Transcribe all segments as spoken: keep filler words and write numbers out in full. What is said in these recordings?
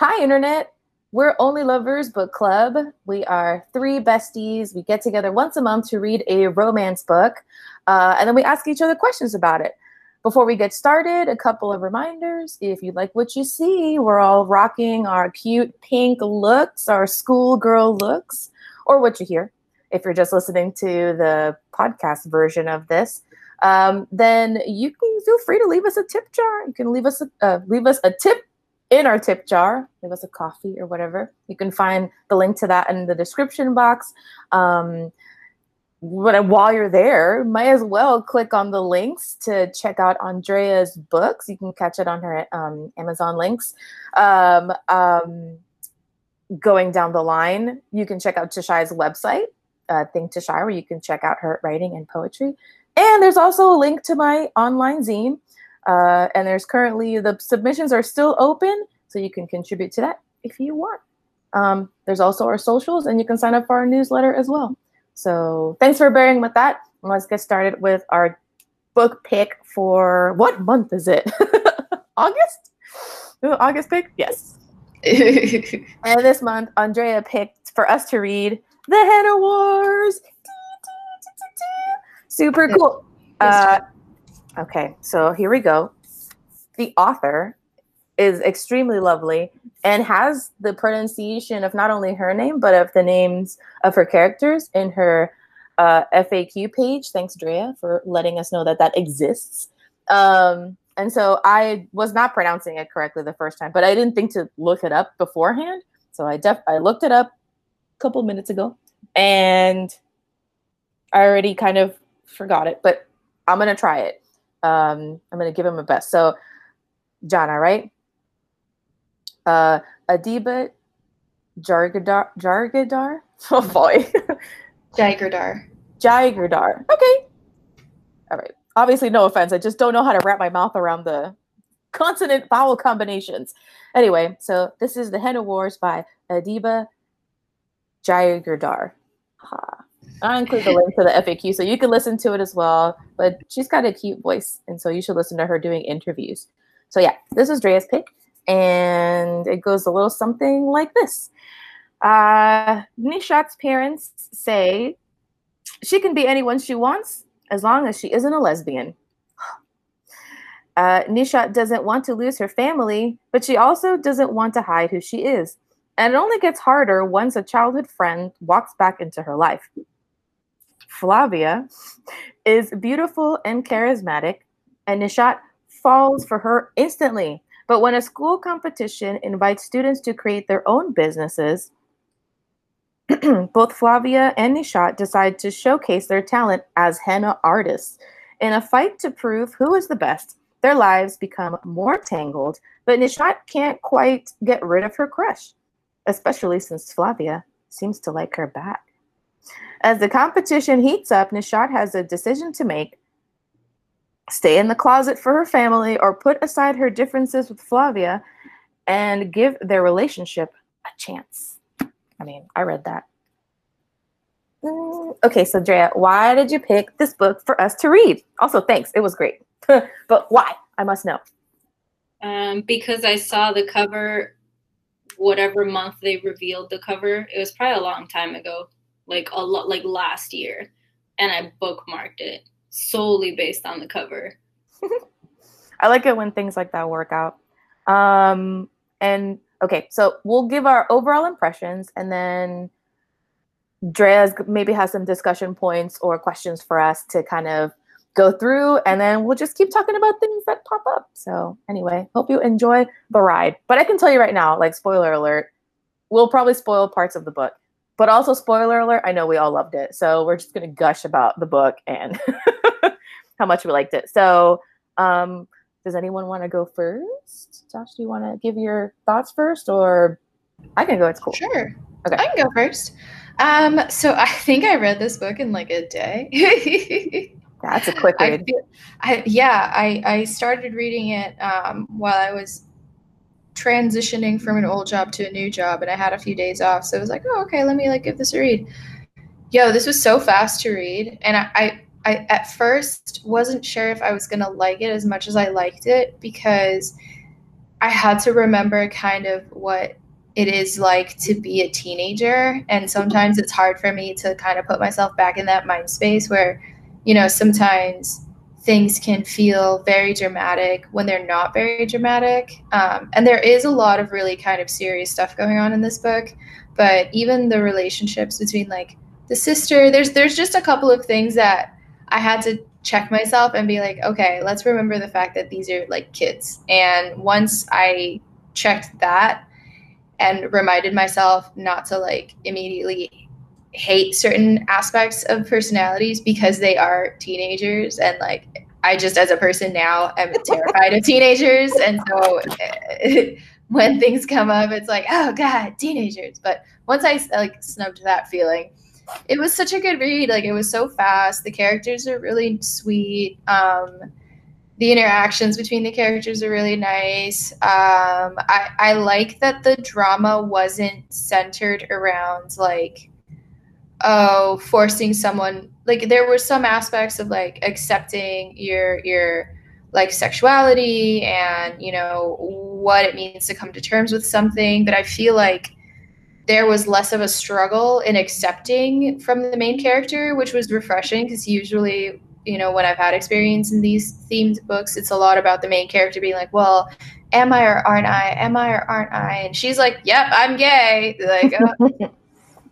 Hi, Internet. We're Only Lovers Book Club. We are three besties. We get together once a month to read a romance book, uh, and then we ask each other questions about it. Before we get started, a couple of reminders. If you like what you see, we're all rocking our cute pink looks, our schoolgirl looks, or what you hear. If you're just listening to the podcast version of this, um, then you can feel free to leave us a tip jar. You can leave us a, uh, leave us a tip in our tip jar. Leave us a coffee or whatever. You can find the link to that in the description box. Um, while you're there, might as well click on the links to check out Andrea's books. You can catch it on her um, Amazon links. Um, um, going down the line, you can check out Tishai's website, Uh, Think to Shy, where you can check out her writing and poetry. And there's also a link to my online zine. Uh, and there's currently, the submissions are still open, so you can contribute to that if you want. Um, there's also our socials, and you can sign up for our newsletter as well. So thanks for bearing with that. And let's get started with our book pick for, what month is it? August? August pick? Yes. And this month, Andrea picked for us to read The Henna Wars. Super cool. Uh, okay, so here we go. The author is extremely lovely and has the pronunciation of not only her name, but of the names of her characters in her uh, F A Q page. Thanks, Drea, for letting us know that that exists. Um, and so I was not pronouncing it correctly the first time, but I didn't think to look it up beforehand. So I def- I looked it up couple minutes ago, and I already kind of forgot it, but I'm going to try it. Um, I'm going to give him a best. So, Jana, right? Uh, Adiba Jaigirdar. Jaigirdar? Oh, boy. Jaigirdar. Jaigirdar. Okay. All right. Obviously, no offense. I just don't know how to wrap my mouth around the consonant vowel combinations. Anyway, so this is The Henna Wars by Adiba Jaigirdar. Ha. I'll include the link to the F A Q so you can listen to it as well. But she's got a cute voice, and so you should listen to her doing interviews. So yeah, this is Drea's pick, and it goes a little something like this. Uh, Nishat's parents say she can be anyone she wants as long as she isn't a lesbian. Uh, Nishat doesn't want to lose her family, but she also doesn't want to hide who she is. And it only gets harder once a childhood friend walks back into her life. Flavia is beautiful and charismatic, and Nishat falls for her instantly. But when a school competition invites students to create their own businesses, both Flavia and Nishat decide to showcase their talent as henna artists. In a fight to prove who is the best, their lives become more tangled, but Nishat can't quite get rid of her crush, especially since Flavia seems to like her back. As the competition heats up, Nishat has a decision to make: stay in the closet for her family or put aside her differences with Flavia and give their relationship a chance. I mean, I read that. Mm, okay, so Drea, why did you pick this book for us to read? Also, thanks, it was great. But why? I must know. Um, because I saw the cover whatever month they revealed the cover. It was probably a long time ago, like a lot, like last year. And I bookmarked it solely based on the cover. I like it when things like that work out. Um, and okay, so we'll give our overall impressions, and then Drea maybe has some discussion points or questions for us to kind of go through, and then we'll just keep talking about things that pop up. So anyway, hope you enjoy the ride. But I can tell you right now, like, spoiler alert, we'll probably spoil parts of the book. But also, spoiler alert, I know we all loved it. So we're just going to gush about the book and how much we liked it. So um, does anyone want to go first? Josh, do you want to give your thoughts first? Or I can go. It's cool. Sure. Okay. I can go first. Um, so I think I read this book in like a day. That's a quick read. I feel, I, yeah, I, I started reading it um, while I was transitioning from an old job to a new job, and I had a few days off. So I was like, oh, okay, let me like give this a read. Yo, this was so fast to read. And I, I, I at first wasn't sure if I was going to like it as much as I liked it, because I had to remember kind of what it is like to be a teenager. And sometimes it's hard for me to kind of put myself back in that mind space where, you know, sometimes things can feel very dramatic when they're not very dramatic. Um, and there is a lot of really kind of serious stuff going on in this book. But even the relationships between like the sister, there's there's just a couple of things that I had to check myself and be like, okay, let's remember the fact that these are like kids. And once I checked that and reminded myself not to like immediately hate certain aspects of personalities because they are teenagers, and like I just as a person now am terrified of teenagers. And so when things come up, it's like, oh God, teenagers. But once I like snubbed that feeling, it was such a good read. Like, it was so fast. The characters are really sweet. Um, the interactions between the characters are really nice. Um, I, I like that the drama wasn't centered around, like, oh, forcing someone. Like, there were some aspects of, like, accepting your, your like, sexuality and, you know, what it means to come to terms with something. But I feel like there was less of a struggle in accepting from the main character, which was refreshing, because usually, you know, when I've had experience in these themed books, it's a lot about the main character being like, well, am I or aren't I? Am I or aren't I? And she's like, yep, I'm gay. Like, oh,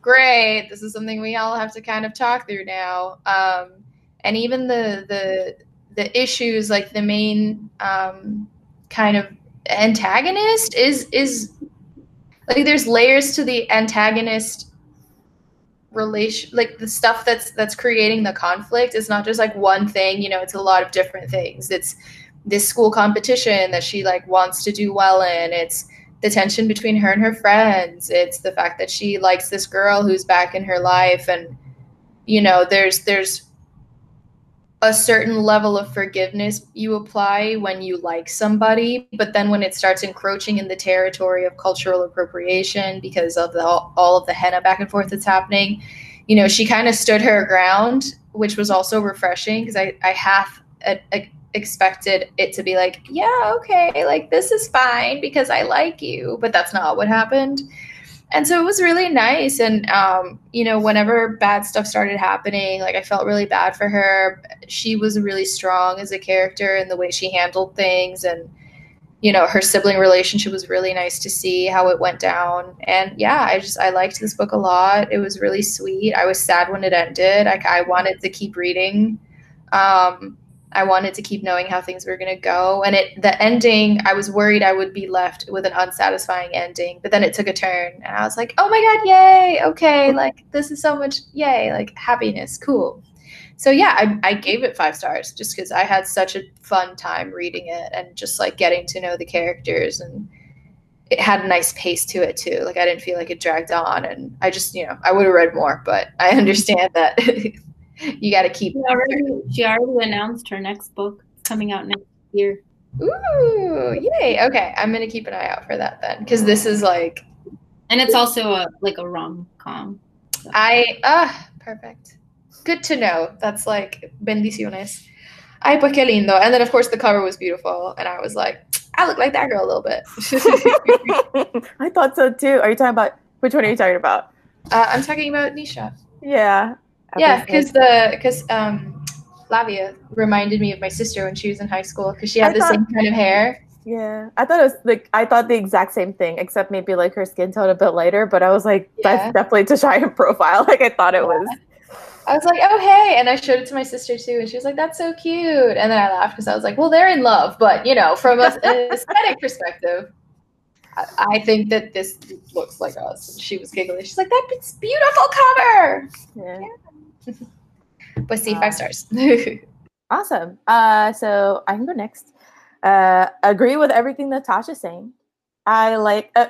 great. This is something we all have to kind of talk through now. Um, and even the, the, the issues, like the main um, kind of antagonist is, is, like, there's layers to the antagonist relation, like the stuff that's that's creating the conflict. It's not just like one thing, you know, it's a lot of different things. It's this school competition that she like wants to do well in. It's the tension between her and her friends. It's the fact that she likes this girl who's back in her life. And, you know, there's there's a certain level of forgiveness you apply when you like somebody, but then when it starts encroaching in the territory of cultural appropriation because of the, all of the henna back and forth that's happening, you know, she kind of stood her ground, which was also refreshing, because I, I half a, a expected it to be like, yeah, okay, like this is fine because I like you, but that's not what happened. And so it was really nice. And, um, you know, whenever bad stuff started happening, like I felt really bad for her. She was really strong as a character and the way she handled things. And, you know, her sibling relationship was really nice to see how it went down. And yeah, I just, I liked this book a lot. It was really sweet. I was sad when it ended. Like, I wanted to keep reading. Um, I wanted to keep knowing how things were going to go. And it, the ending, I was worried I would be left with an unsatisfying ending, but then it took a turn and I was like, oh my God, yay. Okay. Like, this is so much yay, like happiness. Cool. So yeah, I, I gave it five stars just because I had such a fun time reading it and just like getting to know the characters, and it had a nice pace to it too. Like, I didn't feel like it dragged on, and I just, you know, I would have read more, but I understand that you got to keep. She already, she already announced her next book coming out next year. Ooh, yay. Okay, I'm going to keep an eye out for that then, because this is like. And it's also a, like a rom-com. So. I, ah, uh, perfect. Good to know. That's like, bendiciones. Ay, pues qué lindo. And then, of course, the cover was beautiful. And I was like, I look like that girl a little bit. I thought so too. Are you talking about, which one are you talking about? Uh, I'm talking about Nisha. Yeah. Yeah, because the because um, Flavia reminded me of my sister when she was in high school, because she had I the thought, same kind of hair. Yeah, I thought it was like I thought the exact same thing, except maybe like her skin tone a bit lighter. But I was like, yeah. That's definitely Tashaya in profile. Like I thought it yeah. was. I was like, oh hey, and I showed it to my sister too, and she was like, that's so cute. And then I laughed because I was like, well, they're in love, but you know, from an aesthetic perspective. I think that this looks like us. And she was giggling. She's like, that's beautiful cover. Yeah. Yeah. But see, wow. Five stars. Awesome. Uh, so I can go next. Uh, agree with everything that Tasha's saying. I like, uh,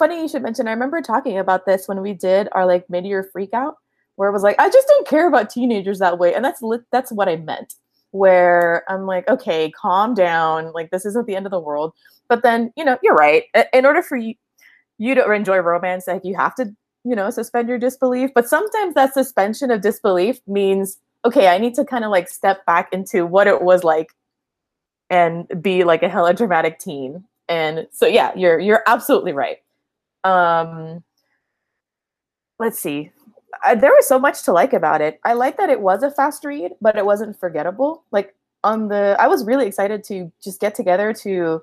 funny you should mention, I remember talking about this when we did our like mid-year freakout, where it was like, I just don't care about teenagers that way. And that's li- that's what I meant. Where I'm like, okay, calm down. Like, this isn't the end of the world. But then, you know, you're right. In order for you, you to enjoy romance, like you have to, you know, suspend your disbelief. But sometimes that suspension of disbelief means, okay, I need to kind of like step back into what it was like and be like a hella dramatic teen And so, yeah, you're you're absolutely right. Um, let's see. I, there was so much to like about it. I like that it was a fast read, but it wasn't forgettable. Like on the, I was really excited to just get together to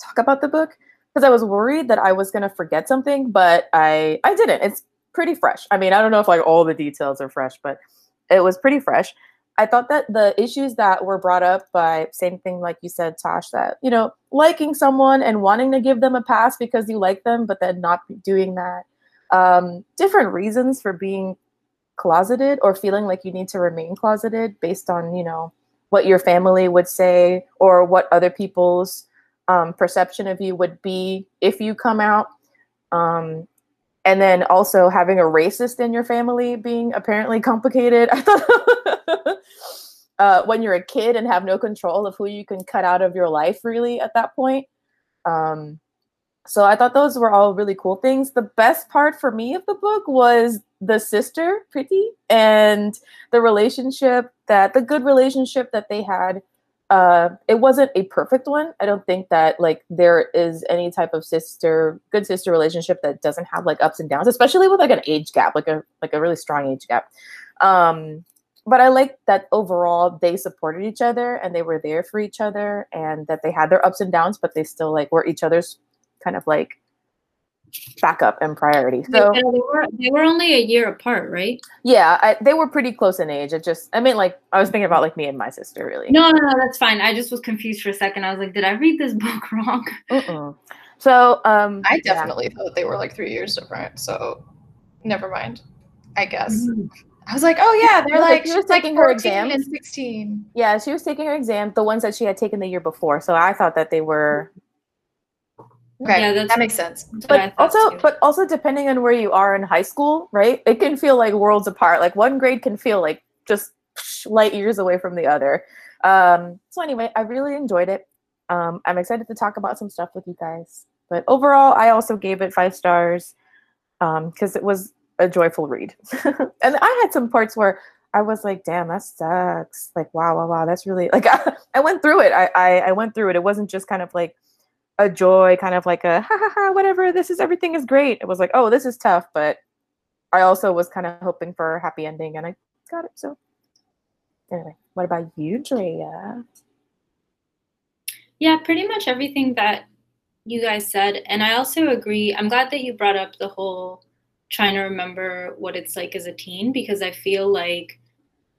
talk about the book because I was worried that I was going to forget something, but I, I didn't. It's pretty fresh. I mean, I don't know if like all the details are fresh, but it was pretty fresh. I thought that the issues that were brought up by, same thing like you said, Tosh, that, you know, liking someone and wanting to give them a pass because you like them, but then not doing that. Um, different reasons for being closeted or feeling like you need to remain closeted based on, you know, what your family would say or what other people's um, perception of you would be if you come out. Um, and then also having a racist in your family being apparently complicated. I thought uh, when you're a kid and have no control of who you can cut out of your life really at that point. Um, So I thought those were all really cool things. The best part for me of the book was the sister, Priti, and the relationship that, the good relationship that they had. Uh, it wasn't a perfect one. I don't think that like there is any type of sister, good sister relationship that doesn't have like ups and downs, especially with like an age gap, like a like a really strong age gap. Um, but I like that overall they supported each other and they were there for each other and that they had their ups and downs, but they still like were each other's kind of like backup and priority. So yeah, they were they were only a year apart, right? Yeah, I, they were pretty close in age. It just, I mean, like I was thinking about like me and my sister, really. No, no, no, that's fine. I just was confused for a second. I was like, did I read this book wrong? Mm-mm. So um, I definitely yeah. thought they were like three years different. So never mind. I guess mm-hmm. I was like, oh yeah, they're like, like she was taking like her exam and sixteen. Yeah, she was taking her exam, the ones that she had taken the year before. So I thought that they were. Okay, yeah, that's, that makes sense. But also, too. but also, depending on where you are in high school, right? It can feel like worlds apart. Like one grade can feel like just light years away from the other. Um, so anyway, I really enjoyed it. Um, I'm excited to talk about some stuff with you guys. But overall, I also gave it five stars because um, it was a joyful read. And I had some parts where I was like, "Damn, that sucks!" Like, wow, wow, wow, that's really like I, I went through it. I, I I went through it. It wasn't just kind of like a joy, kind of like a ha ha ha, whatever, this is, everything is great. It was like, oh, this is tough, but I also was kind of hoping for a happy ending and I got it. So anyway, what about you, Drea? Yeah, pretty much everything that you guys said. And I also agree. I'm glad that you brought up the whole trying to remember what it's like as a teen, because I feel like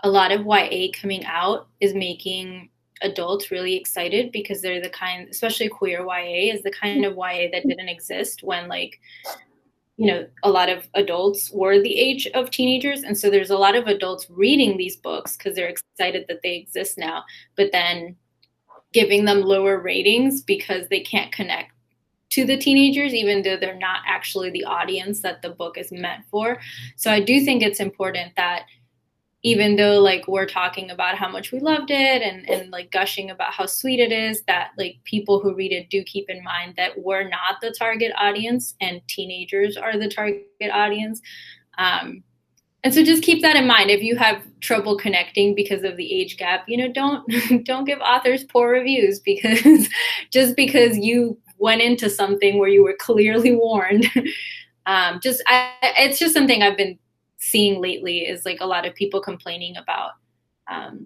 a lot of Y A coming out is making adults really excited because they're the kind, especially queer Y A is the kind of Y A that didn't exist when, like, you know, a lot of adults were the age of teenagers. And so there's a lot of adults reading these books because they're excited that they exist now, but then giving them lower ratings because they can't connect to the teenagers, even though they're not actually the audience that the book is meant for. So I do think it's important that even though like we're talking about how much we loved it and, and like gushing about how sweet it is, that like people who read it do keep in mind that we're not the target audience and teenagers are the target audience. Um, and so just keep that in mind. If you have trouble connecting because of the age gap, you know, don't, don't give authors poor reviews because just because you went into something where you were clearly warned. um, just, I, it's just something I've been seeing lately is like a lot of people complaining about um,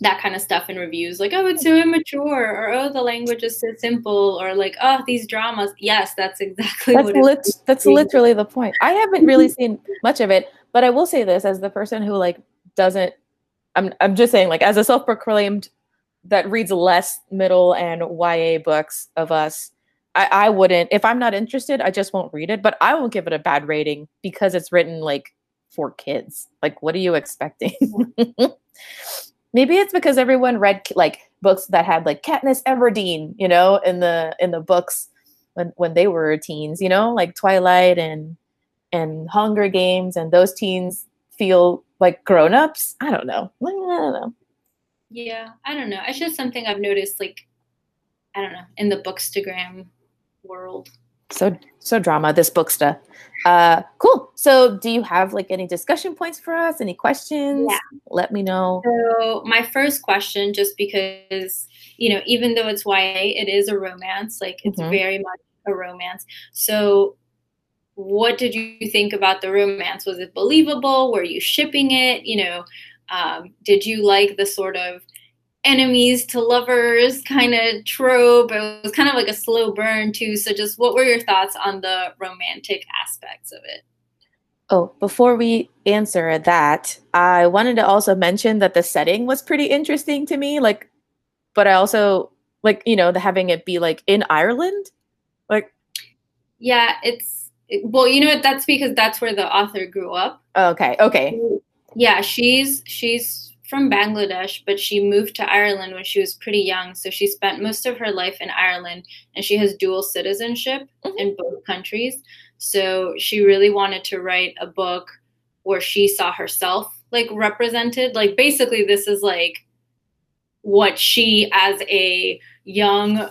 that kind of stuff in reviews, like, oh, it's so immature, or oh, the language is so simple, or like, oh, these dramas. Yes, that's exactly that's what lit- it's that's literally the point. I haven't really seen much of it, but I will say this as the person who like doesn't, I'm I'm just saying like as a self-proclaimed that reads less middle and Y A books of us, I, I wouldn't, if I'm not interested, I just won't read it, but I won't give it a bad rating because it's written like for kids. Like, what are you expecting? Maybe it's because everyone read like books that had like Katniss Everdeen, you know, in the in the books when, when they were teens, you know, like Twilight and and Hunger Games, and those teens feel like grown-ups. I don't know. I don't know. Yeah, I don't know. It's just something I've noticed, like, I don't know, in the bookstagram world. So so drama, this book stuff. Uh, cool. So do you have like any discussion points for us? Any questions? Yeah. Let me know. So my first question, just because, you know, even though it's Y A, it is a romance. Like it's mm-hmm. very much a romance. So what did you think about the romance? Was it believable? Were you shipping it? You know, um, did you like the sort of enemies to lovers kind of trope? It was kind of like a slow burn too. So just what were your thoughts on the romantic aspects of it? Oh, before we answer that, I wanted to also mention that the setting was pretty interesting to me. Like, but I also like, you know, the having it be like in Ireland, like. Yeah, it's. Well, you know what? That's because that's where the author grew up. Okay. Okay. Yeah, she's she's from Bangladesh, but she moved to Ireland when she was pretty young. So she spent most of her life in Ireland, and she has dual citizenship mm-hmm. in both countries. So she really wanted to write a book where she saw herself like represented. Like basically, this is like what she as a young,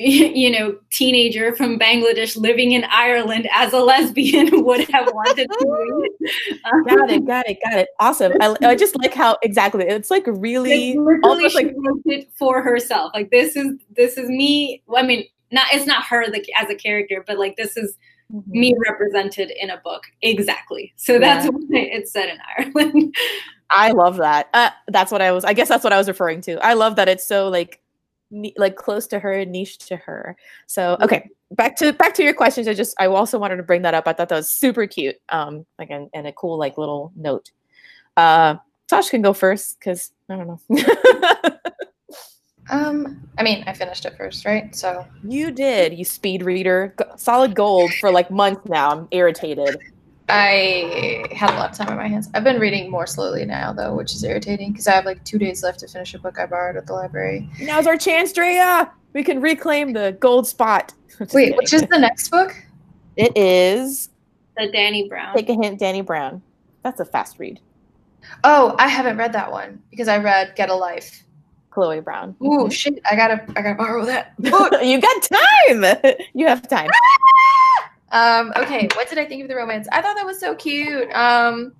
you know, teenager from Bangladesh living in Ireland as a lesbian would have wanted to read. Um, got it, got it, got it. Awesome. I, I just like how exactly it's like really like almost she like wrote it for herself. Like this is this is me. I mean, not it's not her like as a character, but like this is mm-hmm. me represented in a book. Exactly. So that's yeah. why it's set in Ireland. I love that. Uh, that's what I was. I guess that's what I was referring to. I love that it's so like. like close to her and niche to her. So, okay, back to back to your questions. I just, I also wanted to bring that up. I thought that was super cute. Um, like, and, and a cool, like little note. Uh, Tosh can go first. Cause I don't know. um, I mean, I finished it first, right? So you did, you speed reader, G- solid gold for like months now. I'm irritated. I had a lot of time on my hands. I've been reading more slowly now, though, which is irritating because I have like two days left to finish a book I borrowed at the library. Now's our chance, Drea. We can reclaim the gold spot. Wait, which is the next book? It is the Danny Brown. Take a Hint, Danny Brown. That's a fast read. Oh, I haven't read that one because I read Get a Life. Chloe Brown. Ooh, mm-hmm. shit! I gotta, I gotta borrow that. You got time. You have time. Um, okay, what did I think of the romance? I thought that was so cute. Um,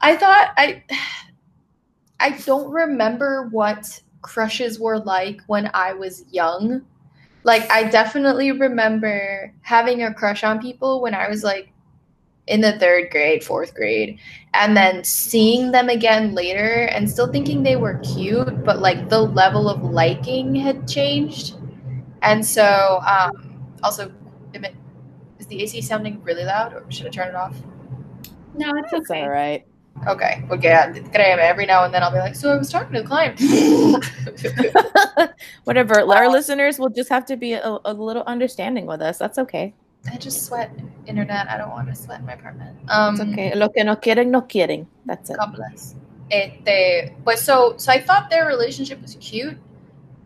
I thought I I don't remember what crushes were like when I was young. Like I definitely remember having a crush on people when I was like in the third grade, fourth grade, and then seeing them again later and still thinking they were cute, but like the level of liking had changed. And so um, also is the A C sounding really loud, or should I turn it off? No, it's okay. It's all right. Okay. Well, yeah, every now and then I'll be like, so I was talking to the client. Whatever. Uh, Our listeners will just have to be a, a little understanding with us. That's okay. I just sweat internet. I don't want to sweat in my apartment. Um, it's okay. Lo que no quieren, no quieren. That's it. God bless. Este, but so, so I thought their relationship was cute.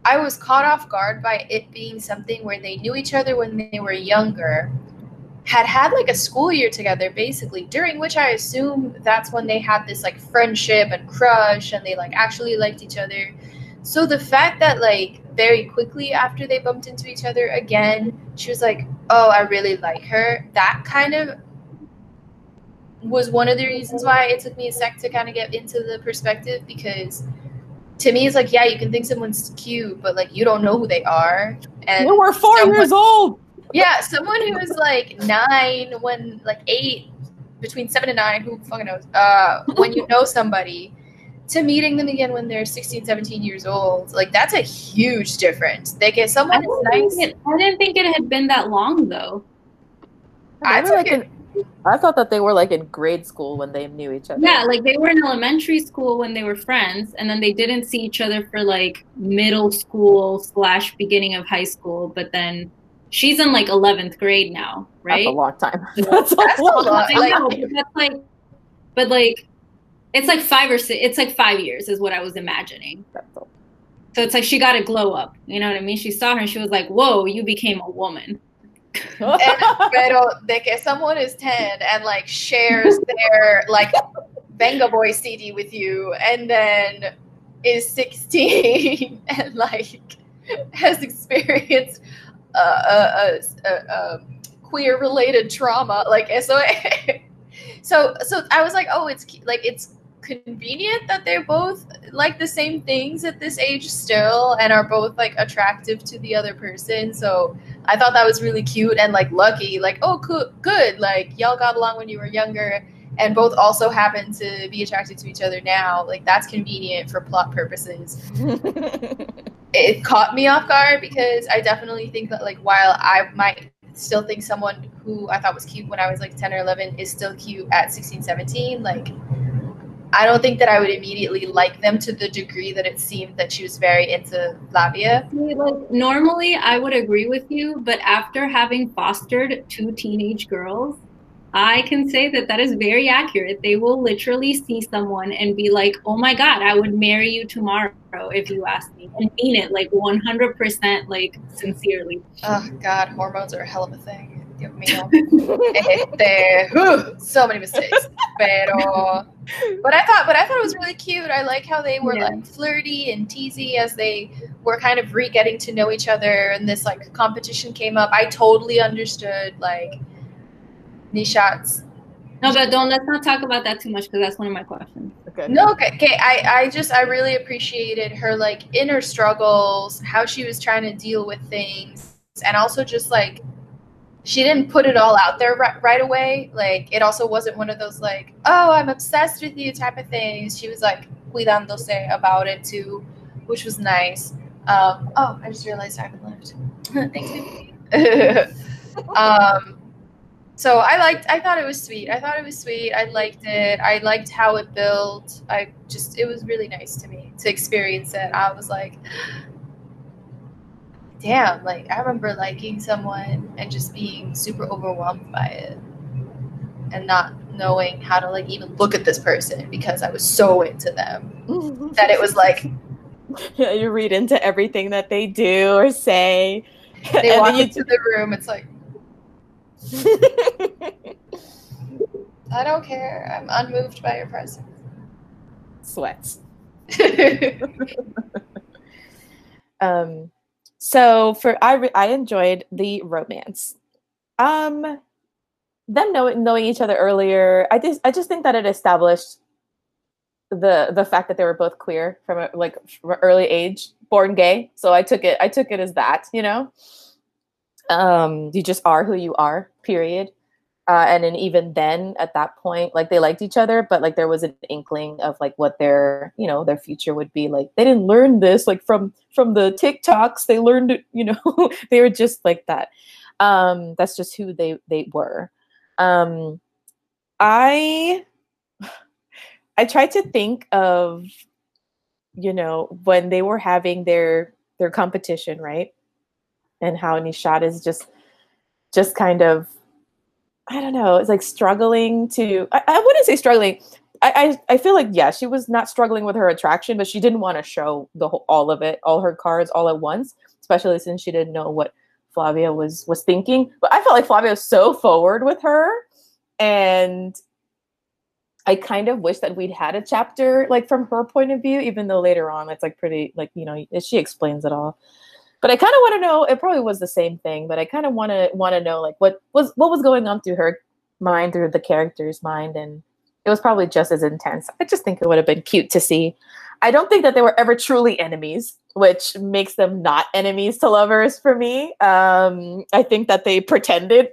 I was caught off guard by it being something where they knew each other when they were younger, had had like a school year together basically, during which I assume that's when they had this like friendship and crush and they like actually liked each other. So the fact that like very quickly after they bumped into each other again, she was like, oh, I really like her. That kind of was one of the reasons why it took me a sec to kind of get into the perspective, because to me, it's like, yeah, you can think someone's cute, but like you don't know who they are. And we were four someone, years old. Yeah, someone who was like nine, when like eight, between seven and nine, who fucking knows? Uh, when you know somebody, to meeting them again when they're sixteen, seventeen years old, like that's a huge difference. Like if someone is nice, it, I didn't think it had been that long though. I was like. It, an- I thought that they were like in grade school when they knew each other. Yeah, like they were in elementary school when they were friends, and then they didn't see each other for like middle school slash beginning of high school. But then she's in like eleventh grade now, right? That's a long time. That's, that's a long time. Like, no, but that's like, but like, it's like five or six. It's like five years is what I was imagining. That's all. So it's like she got a glow up. You know what I mean? She saw her and she was like, "Whoa, you became a woman." And, pero de que someone is ten and like shares their like Venga Boy C D with you, and then is sixteen and like has experienced uh, a, a, a queer related trauma. Like, so, so, so I was like, oh, it's like, it's convenient that they both like the same things at this age still and are both like attractive to the other person. So I thought that was really cute and like lucky, like, oh, co- good. Like y'all got along when you were younger and both also happen to be attracted to each other now. Like that's convenient for plot purposes. It caught me off guard because I definitely think that like while I might still think someone who I thought was cute when I was like ten or eleven is still cute at sixteen, seventeen, like I don't think that I would immediately like them to the degree that it seemed that she was very into Flavia. Like, normally, I would agree with you, but after having fostered two teenage girls, I can say that that is very accurate. They will literally see someone and be like, oh my God, I would marry you tomorrow if you asked me. And mean it, like one hundred percent, like sincerely. Oh God, hormones are a hell of a thing. Dios mío. Este, whew, so many mistakes. Pero, but I thought, but I thought it was really cute. I like how they were yeah. like flirty and teasy as they were kind of re-getting to know each other, and this like competition came up. I totally understood like Nishat's. No, but don't let's not talk about that too much because that's one of my questions. Okay. No, okay, okay. I, I just I really appreciated her like inner struggles, how she was trying to deal with things, and also just like. She didn't put it all out there right, right away. Like, it also wasn't one of those, like, oh, I'm obsessed with you type of things. She was, like, cuidándose about it, too, which was nice. Um, oh, I just realized I haven't left. Thanks, baby. um, so I liked, I thought it was sweet. I thought it was sweet. I liked it. I liked how it built. I just, it was really nice to me to experience it. I was like... Damn, like, I remember liking someone and just being super overwhelmed by it and not knowing how to, like, even look at this person because I was so into them that it was, like... You read into everything that they do or say. They walk into the room, it's like... I don't care. I'm unmoved by your presence. Sweats. um... So for I re- I enjoyed the romance, um, them knowing knowing each other earlier. I just I just think that it established the the fact that they were both queer from a, like from an early age, born gay. So I took it I took it as that, you know. Um, you just are who you are, period. Uh, and then even then, at that point, like they liked each other, but like there was an inkling of like what their, you know, their future would be. Like they didn't learn this like from from the TikToks. They learned it, you know. They were just like that. Um, that's just who they they were. Um, I I tried to think of, you know, when they were having their their competition, right, and how Nishat is just just kind of. I don't know. It's like struggling to, I, I wouldn't say struggling. I, I I feel like, yeah, she was not struggling with her attraction, but she didn't want to show the whole, all of it, all her cards all at once, especially since she didn't know what Flavia was, was thinking. But I felt like Flavia was so forward with her. And I kind of wish that we'd had a chapter like from her point of view, even though later on, it's like pretty, like, you know, she explains it all. But I kind of want to know. It probably was the same thing, but I kind of want to want to know, like, what was what was going on through her mind, through the character's mind, and it was probably just as intense. I just think it would have been cute to see. I don't think that they were ever truly enemies, which makes them not enemies to lovers for me. Um, I think that they pretended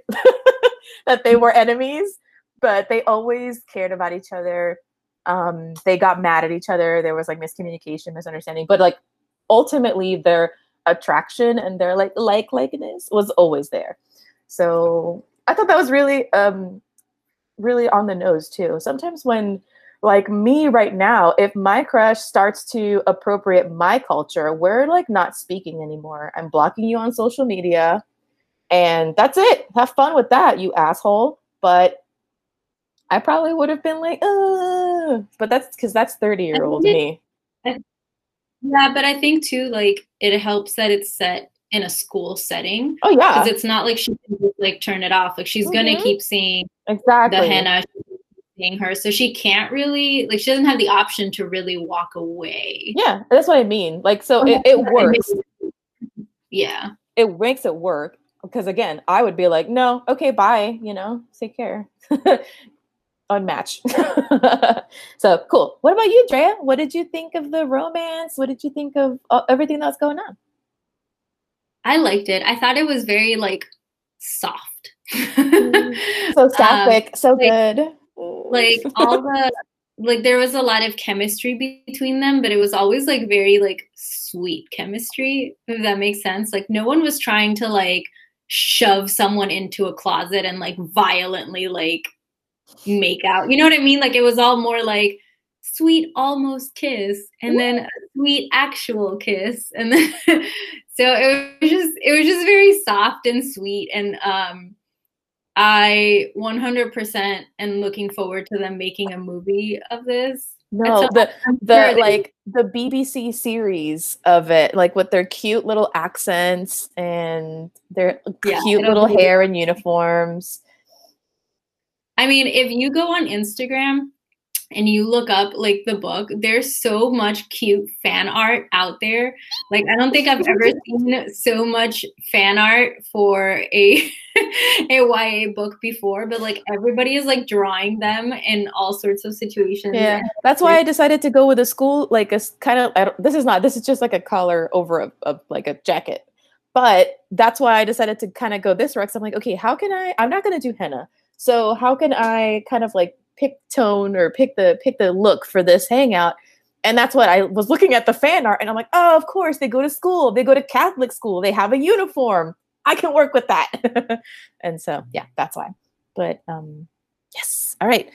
that they were enemies, but they always cared about each other. Um, they got mad at each other. There was like miscommunication, misunderstanding, but like ultimately, they're attraction and their like like likeness was always there. So I thought that was really um really on the nose too. Sometimes when like me right now, if my crush starts to appropriate my culture, we're like not speaking anymore. I'm blocking you on social media and that's it. Have fun with that, you asshole. But I probably would have been like, uh but that's because that's thirty year old me. Yeah, but I think too, like it helps that it's set in a school setting. Oh yeah, because it's not like she can just like turn it off. Like she's mm-hmm. gonna keep seeing exactly the henna, seeing her, so she can't really like she doesn't have the option to really walk away. Yeah, that's what I mean. Like so, it, it works. Yeah, it makes it work. Because again, I would be like, no, okay, bye, you know, take care. Unmatch. So cool. What about you, Drea? What did you think of the romance? What did you think of uh, everything that was going on? I liked it. I thought it was very like soft. So sapphic, um, so like, good. Like all the, like there was a lot of chemistry be- between them, but it was always like very like sweet chemistry, if that makes sense. Like no one was trying to like shove someone into a closet and like violently like make out. You know what I mean? Like it was all more like sweet almost kiss and yeah. then a sweet actual kiss. And then so it was just it was just very soft and sweet. And um I one hundred percent am looking forward to them making a movie of this. No, so the the like the B B C series of it, like with their cute little accents and their yeah, cute little hair and uniforms. I mean, if you go on Instagram and you look up like the book, there's so much cute fan art out there. Like I don't think I've ever seen so much fan art for a a Y A book before, but like everybody is like drawing them in all sorts of situations. Yeah, that's why I decided to go with a school like a kind of I don't, this is not this is just like a collar over a, a like a jacket. But that's why I decided to kind of go this route. I'm like, okay, how can I? I'm not gonna do henna. So how can I kind of like pick tone or pick the pick the look for this hangout? And that's what I was looking at the fan art. And I'm like, oh, of course, they go to school. They go to Catholic school. They have a uniform. I can work with that. And so, yeah, that's why. But um, yes. All right.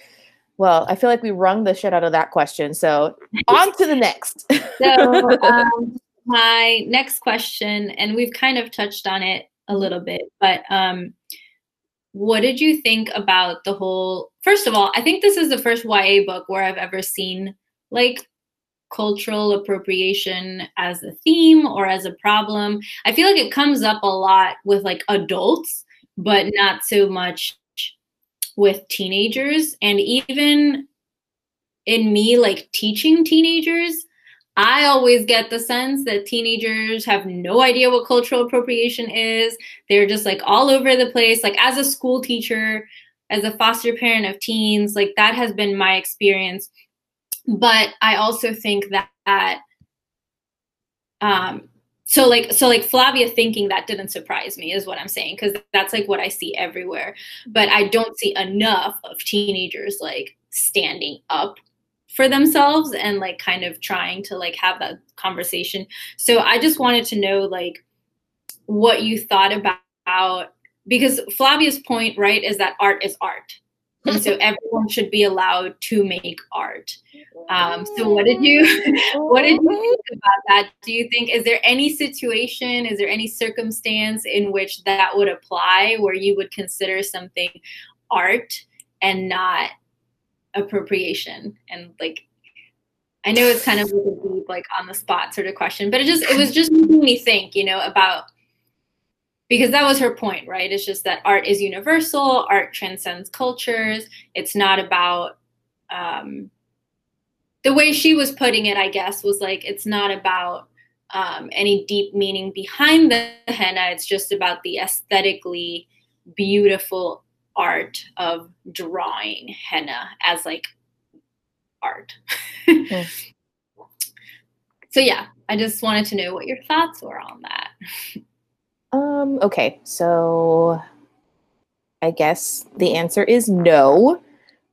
Well, I feel like we wrung the shit out of that question. So on to the next. So um, my next question, and we've kind of touched on it a little bit, but um what did you think about the whole, first of all, I think this is the first Y A book where I've ever seen like cultural appropriation as a theme or as a problem. I feel like it comes up a lot with like adults, but not so much with teenagers. And even in me like teaching teenagers, I always get the sense that teenagers have no idea what cultural appropriation is. They're just like all over the place. Like as a school teacher, as a foster parent of teens, like that has been my experience. But I also think that, that um, so like, so like Flavia thinking that didn't surprise me is what I'm saying. Cause that's like what I see everywhere, but I don't see enough of teenagers like standing up for themselves and like kind of trying to like have that conversation. So I just wanted to know like what you thought about, because Flavia's point, right, is that art is art. And so everyone should be allowed to make art. Um, so what did you, what did you think about that? Do you think, is there any situation, is there any circumstance in which that would apply where you would consider something art and not appropriation? And like I know it's kind of a like on the spot sort of question, but it just it was just making me think, you know, about, because that was her point, right? It's just that art is universal, art transcends cultures. It's not about um the way she was putting it, I guess, was like it's not about um any deep meaning behind the henna. It's just about the aesthetically beautiful art of drawing henna as like art. Okay. So yeah, I just wanted to know what your thoughts were on that. Um, okay, so I guess the answer is no.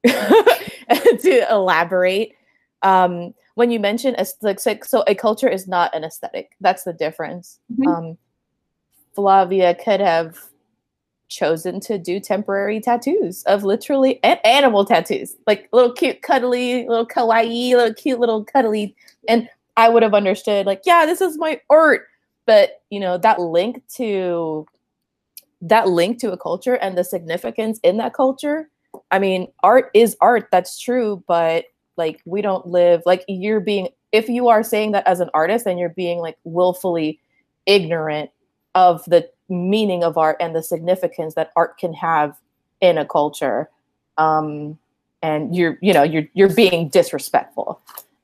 To elaborate, um, when you mention like so a culture is not an aesthetic. That's the difference. Mm-hmm. Um, Flavia could have chosen to do temporary tattoos of literally and animal tattoos, like little cute cuddly little kawaii little cute little cuddly, and I would have understood like, yeah, this is my art. But you know, that link to that link to a culture and the significance in that culture, I mean, art is art, that's true, but like we don't live like you're being if you are saying that as an artist, then you're being like willfully ignorant of the meaning of art and the significance that art can have in a culture, um, and you're you know you're you're being disrespectful.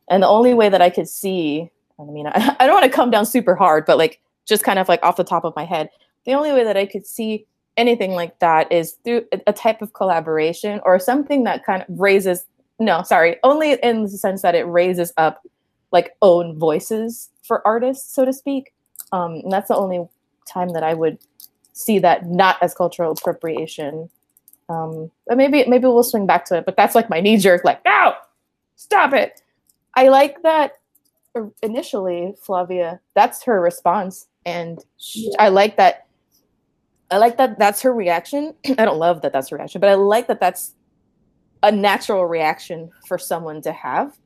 And the only way that I could see, I mean, I, I don't want to come down super hard, but like just kind of like off the top of my head. The only way that I could see anything like that is through a type of collaboration or something that kind of raises, no, sorry, only in the sense that it raises up like own voices for artists, so to speak. Um, and that's the only time that I would see that not as cultural appropriation. Um, but maybe maybe we'll swing back to it, but that's like my knee jerk, like, no, stop it. I like that initially, Flavia, that's her response. And she, I like that. I like that that's her reaction. I don't love that that's her reaction, but I like that that's a natural reaction for someone to have.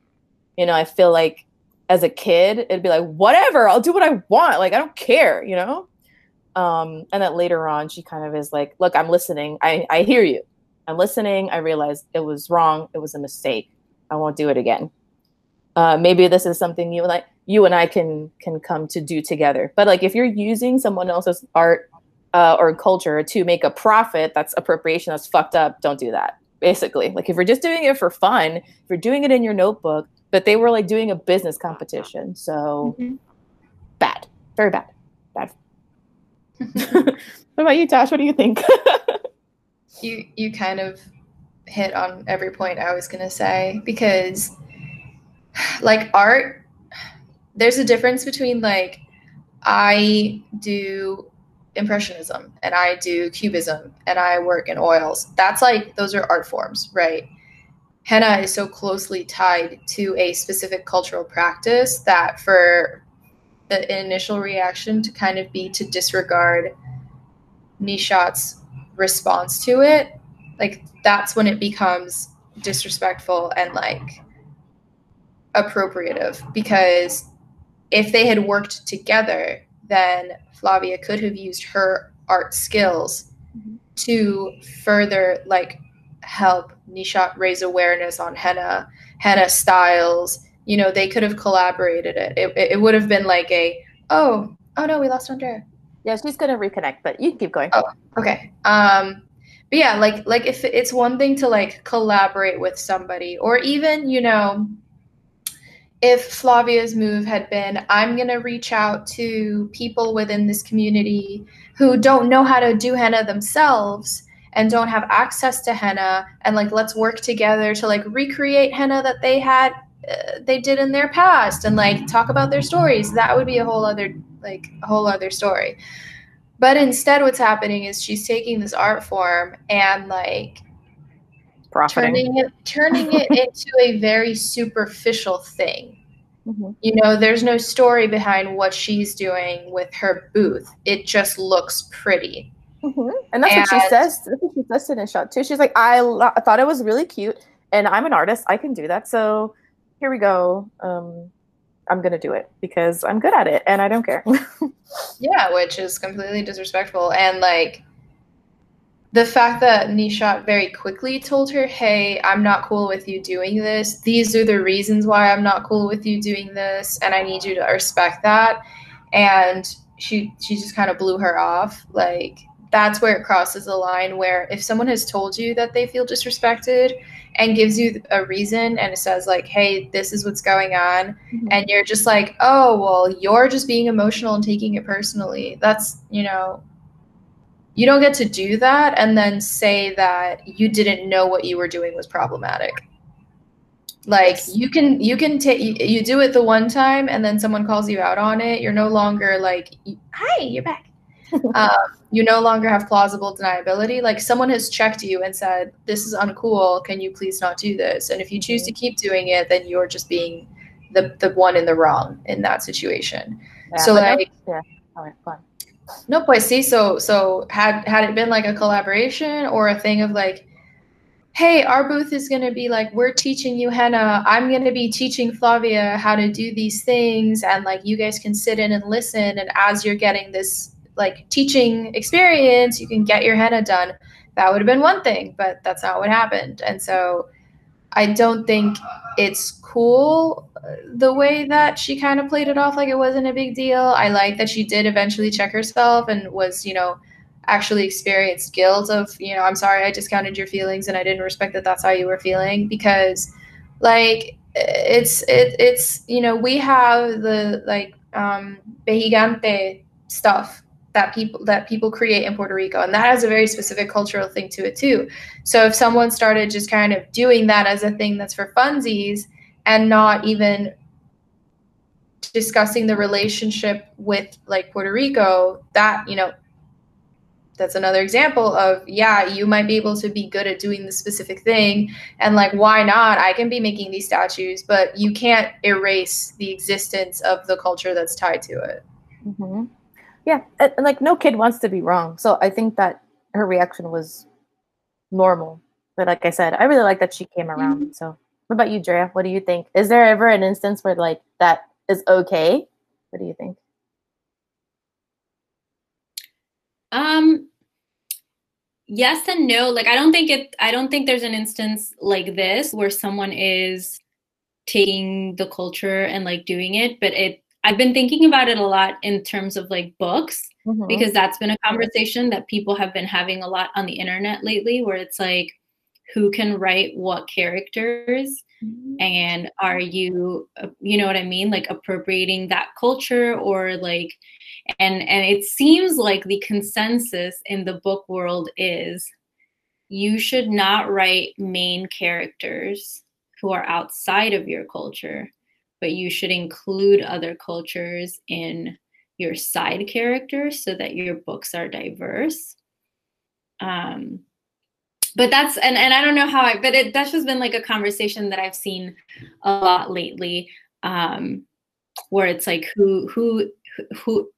You know, I feel like as a kid, it'd be like, whatever, I'll do what I want. Like, I don't care, you know? Um, and that later on, she kind of is like, look, I'm listening. I, I hear you. I'm listening. I realized it was wrong. It was a mistake. I won't do it again. Uh, maybe this is something you and I, you and I can can come to do together. But like, if you're using someone else's art uh, or culture to make a profit, that's appropriation. That's fucked up. Don't do that. Basically, like if you're just doing it for fun, if you're doing it in your notebook, but they were like doing a business competition. So mm-hmm. bad, very bad, bad. What about you, Tash? What do you think? you you kind of hit on every point I was gonna say, because like art, there's a difference between like I do impressionism and I do cubism and I work in oils. That's like, those are art forms, right? Henna is so closely tied to a specific cultural practice that for the initial reaction to kind of be to disregard Nishat's response to it, like that's when it becomes disrespectful and like appropriative, because if they had worked together, then Flavia could have used her art skills mm-hmm. to further like help Nishat raise awareness on henna, henna styles. You know, they could have collaborated it. It, it would have been like a, oh, oh no, we lost Andrea. Yeah, she's going to reconnect, but you can keep going. Oh, okay. Um, but yeah, like, like if it's one thing to like collaborate with somebody, or even, you know, if Flavia's move had been, I'm going to reach out to people within this community who don't know how to do henna themselves and don't have access to henna, and like, let's work together to like recreate henna that they had, uh, they did in their past, and like talk about their stories. That would be a whole other, like a whole other story. But instead what's happening is she's taking this art form and like, Profiting. Turning it, turning it into a very superficial thing. Mm-hmm. You know, there's no story behind what she's doing with her booth. It just looks pretty. Mm-hmm. And that's and, what she says. That's what she says in a shot too. She's like, I, lo- I thought it was really cute, and I'm an artist. I can do that. So here we go. Um, I'm going to do it because I'm good at it and I don't care. Yeah, which is completely disrespectful. And like, the fact that Nishat very quickly told her, hey, I'm not cool with you doing this. These are the reasons why I'm not cool with you doing this, and I need you to respect that. And she she just kind of blew her off. Like, that's where it crosses the line, where if someone has told you that they feel disrespected and gives you a reason and it says like, hey, this is what's going on, mm-hmm. and you're just like, oh, well, you're just being emotional and taking it personally. That's, you know... You don't get to do that and then say that you didn't know what you were doing was problematic. Like, yes. you can you can take you, you do it the one time and then someone calls you out on it. You're no longer like, hi, you're back. um, you no longer have plausible deniability. Like, someone has checked you and said, this is uncool. Can you please not do this? And if you choose to keep doing it, then you're just being the the one in the wrong in that situation. Yeah, so like, yeah, all right, fine. No, pues sí. So, so had had it been like a collaboration or a thing of like, hey, our booth is going to be like, we're teaching you henna. I'm going to be teaching Flavia how to do these things. And like, you guys can sit in and listen. And as you're getting this like teaching experience, you can get your henna done. That would have been one thing, but that's not what happened. And so I don't think it's cool the way that she kind of played it off like it wasn't a big deal. I like that she did eventually check herself and was, you know, actually experienced guilt of, you know, I'm sorry, I discounted your feelings and I didn't respect that that's how you were feeling. Because, like, it's, it, it's you know, we have the, like, um, Behigante stuff that people that people create in Puerto Rico. And that has a very specific cultural thing to it too. So if someone started just kind of doing that as a thing that's for funsies and not even discussing the relationship with like Puerto Rico, that, you know, that's another example of, yeah, you might be able to be good at doing this specific thing. And like, why not? I can be making these statues, but you can't erase the existence of the culture that's tied to it. Mm-hmm. Yeah. And, and like, no kid wants to be wrong. So I think that her reaction was normal. But like I said, I really like that she came around. Mm-hmm. So what about you, Drea? What do you think? Is there ever an instance where like that is okay? What do you think? Um, yes and no. Like, I don't think it, I don't think there's an instance like this where someone is taking the culture and like doing it, but it, I've been thinking about it a lot in terms of like books, mm-hmm. because that's been a conversation that people have been having a lot on the internet lately, where it's like, who can write what characters, mm-hmm. and are you, you know what I mean? Like appropriating that culture or like, And and it seems like the consensus in the book world is you should not write main characters who are outside of your culture, but you should include other cultures in your side characters so that your books are diverse. Um, but that's, and, and I don't know how I, but it, that's just been like a conversation that I've seen a lot lately, um, where it's like who, who, who,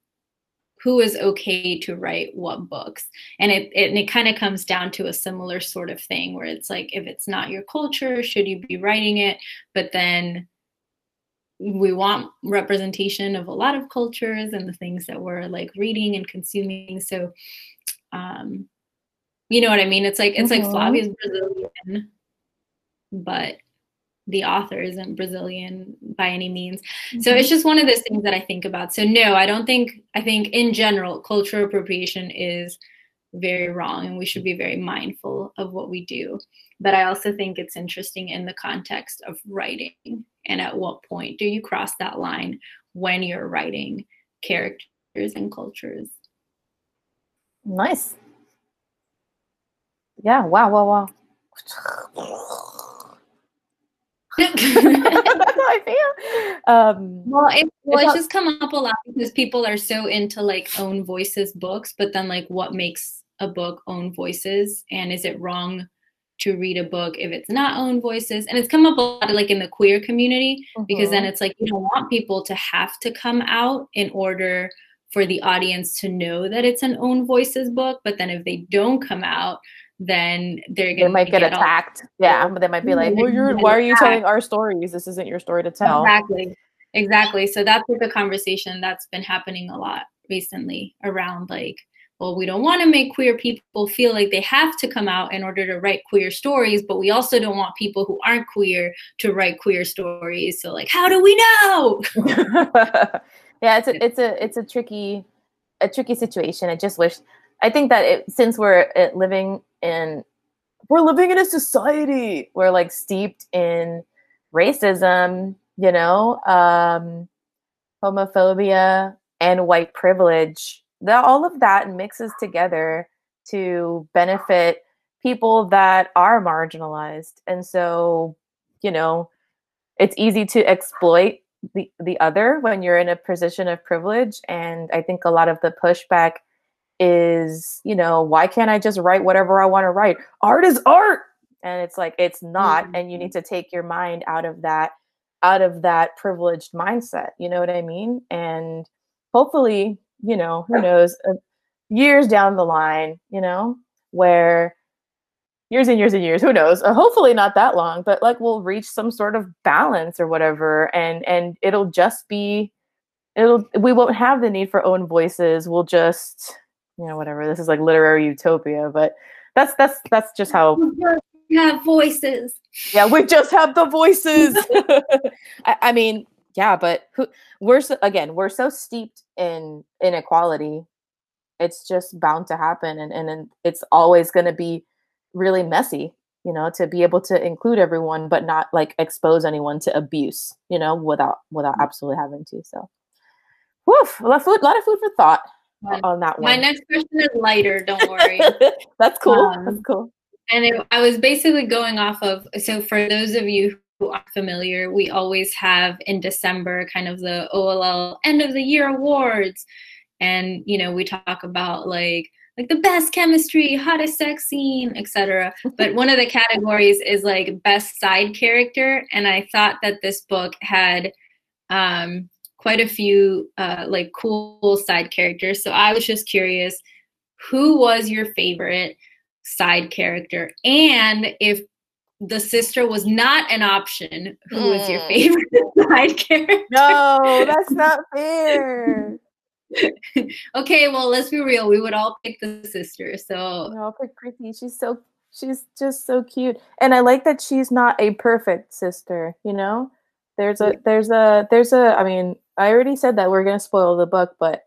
who is okay to write what books. And it it, it kind of comes down to a similar sort of thing where it's like, if it's not your culture, should you be writing it? But then we want representation of a lot of cultures and the things that we're like reading and consuming. So, um, you know what I mean? It's like, it's mm-hmm. like Flavia's Brazilian, but the author isn't Brazilian by any means. Mm-hmm. So it's just one of those things that I think about. So no, I don't think, I think in general, cultural appropriation is very wrong and we should be very mindful of what we do. But I also think it's interesting in the context of writing. And at what point do you cross that line when you're writing characters and cultures? Nice. Yeah, wow, wow, wow. I feel. Um, well, it, well, it's just come up a lot because people are so into like own voices books, but then like what makes a book own voices, and is it wrong to read a book if it's not own voices? And it's come up a lot like in the queer community, mm-hmm. because then it's like you don't want people to have to come out in order for the audience to know that it's an own voices book, but then if they don't come out, then they're gonna they might get, get attacked. All- yeah, but they might be like, well, you're, why are you telling our stories? This isn't your story to tell. Exactly, exactly. So that's like a conversation that's been happening a lot recently around like, well, we don't want to make queer people feel like they have to come out in order to write queer stories, but we also don't want people who aren't queer to write queer stories. So like, how do we know? Yeah, it's a, it's a, it's a tricky, a tricky situation. I just wish, I think that it, since we're living in, we're living in a society where like steeped in racism, you know, um, homophobia and white privilege, that all of that mixes together to benefit people that are marginalized. And so, you know, it's easy to exploit the, the other when you're in a position of privilege. And I think a lot of the pushback is, you know, why can't I just write whatever I want to write? Art is art. And it's like, it's not. Mm-hmm. And you need to take your mind out of that, out of that privileged mindset. You know what I mean? And hopefully, you know, who knows, uh, years down the line, you know, where years and years and years, who knows, uh, hopefully not that long, but like we'll reach some sort of balance or whatever. And, and it'll just be, it'll, we won't have the need for own voices. We'll just, you know, whatever. This is like literary utopia, but that's that's that's just how we have voices. Yeah, we just have the voices. I, I mean, yeah, but who, we're so, again, we're so steeped in inequality, it's just bound to happen, and and, and it's always going to be really messy, you know, to be able to include everyone but not like expose anyone to abuse, you know, without without absolutely having to. So, woof, a lot of food, a lot of food for thought. on that one. My next question is lighter, don't worry. That's cool. Um, That's cool. And it, I was basically going off of, so for those of you who aren't familiar, we always have in December kind of the O L L end of the year awards. And, you know, we talk about like, like the best chemistry, hottest sex scene, et cetera. But one of the categories is like best side character. And I thought that this book had um, quite a few uh, like cool side characters. So I was just curious, who was your favorite side character? And if the sister was not an option, who mm. was your favorite side character? No, that's not fair. Okay, well, let's be real. We would all pick the sister. So we all pick Chrissy. She's so she's just so cute, and I like that she's not a perfect sister. You know, there's a there's a there's a. I mean, I already said that we're gonna spoil the book, but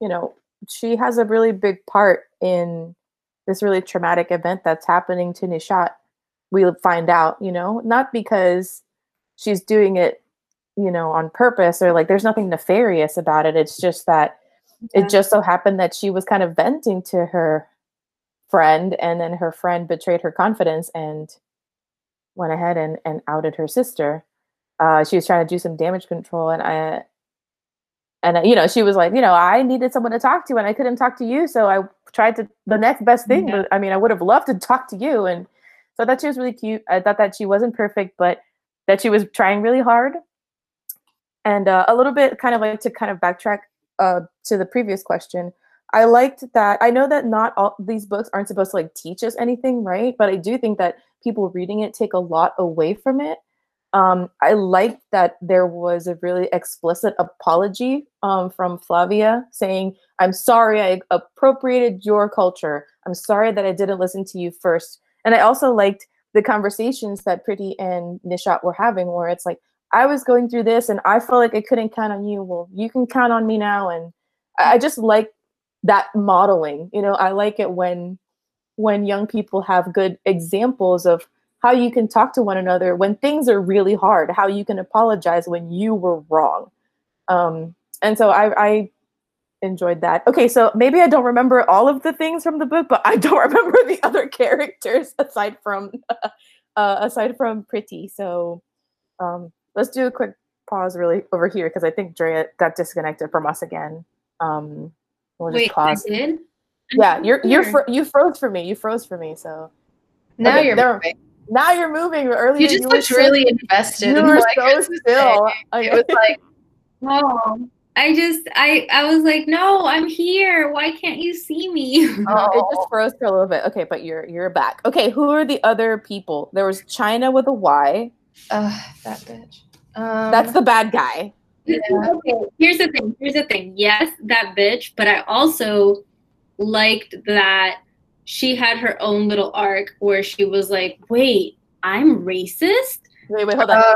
you know, she has a really big part in this really traumatic event that's happening to Nishat. We'll find out. You know, not because she's doing it, you know, on purpose, or like there's nothing nefarious about it. It's just that yeah. it just so happened that she was kind of venting to her friend, and then her friend betrayed her confidence and went ahead and, and outed her sister. Uh, she was trying to do some damage control. And I, and you know, she was like, you know, I needed someone to talk to and I couldn't talk to you. So I tried to the next best thing. Yeah. But, I mean, I would have loved to talk to you. And so that she was really cute. I thought that she wasn't perfect, but that she was trying really hard. And uh, a little bit kind of like to kind of backtrack uh, to the previous question. I liked that. I know that not all these books aren't supposed to like teach us anything, right? But I do think that people reading it take a lot away from it. Um, I liked that there was a really explicit apology um, from Flavia saying, I'm sorry I appropriated your culture. I'm sorry that I didn't listen to you first. And I also liked the conversations that Priti and Nishat were having where it's like, I was going through this and I felt like I couldn't count on you. Well, you can count on me now. And I just like that modeling. You know, I like it when when young people have good examples of how you can talk to one another when things are really hard, how you can apologize when you were wrong. Um, and so I, I enjoyed that. Okay, so maybe I don't remember all of the things from the book, but I don't remember the other characters aside from uh, aside from Priti. So um let's do a quick pause really over here because I think Drea got disconnected from us again. Um, we'll just Wait, pause. I did? Yeah, you're you're fro you froze for me. You froze for me. So now okay, you're moving. Now you're moving. Earlier you just you looked were really so, invested. You were like, so still. It was like, no. I just I I was like, no, I'm here. Why can't you see me? Oh, it just froze for a little bit. Okay, but you're you're back. Okay, who are the other people? There was China with a Y. Uh, that bitch. Um, That's the bad guy. Yeah. Okay. Here's the thing. Here's the thing. Yes, that bitch. But I also liked that she had her own little arc where she was like, "Wait, I'm racist." Wait, wait, hold on. Uh,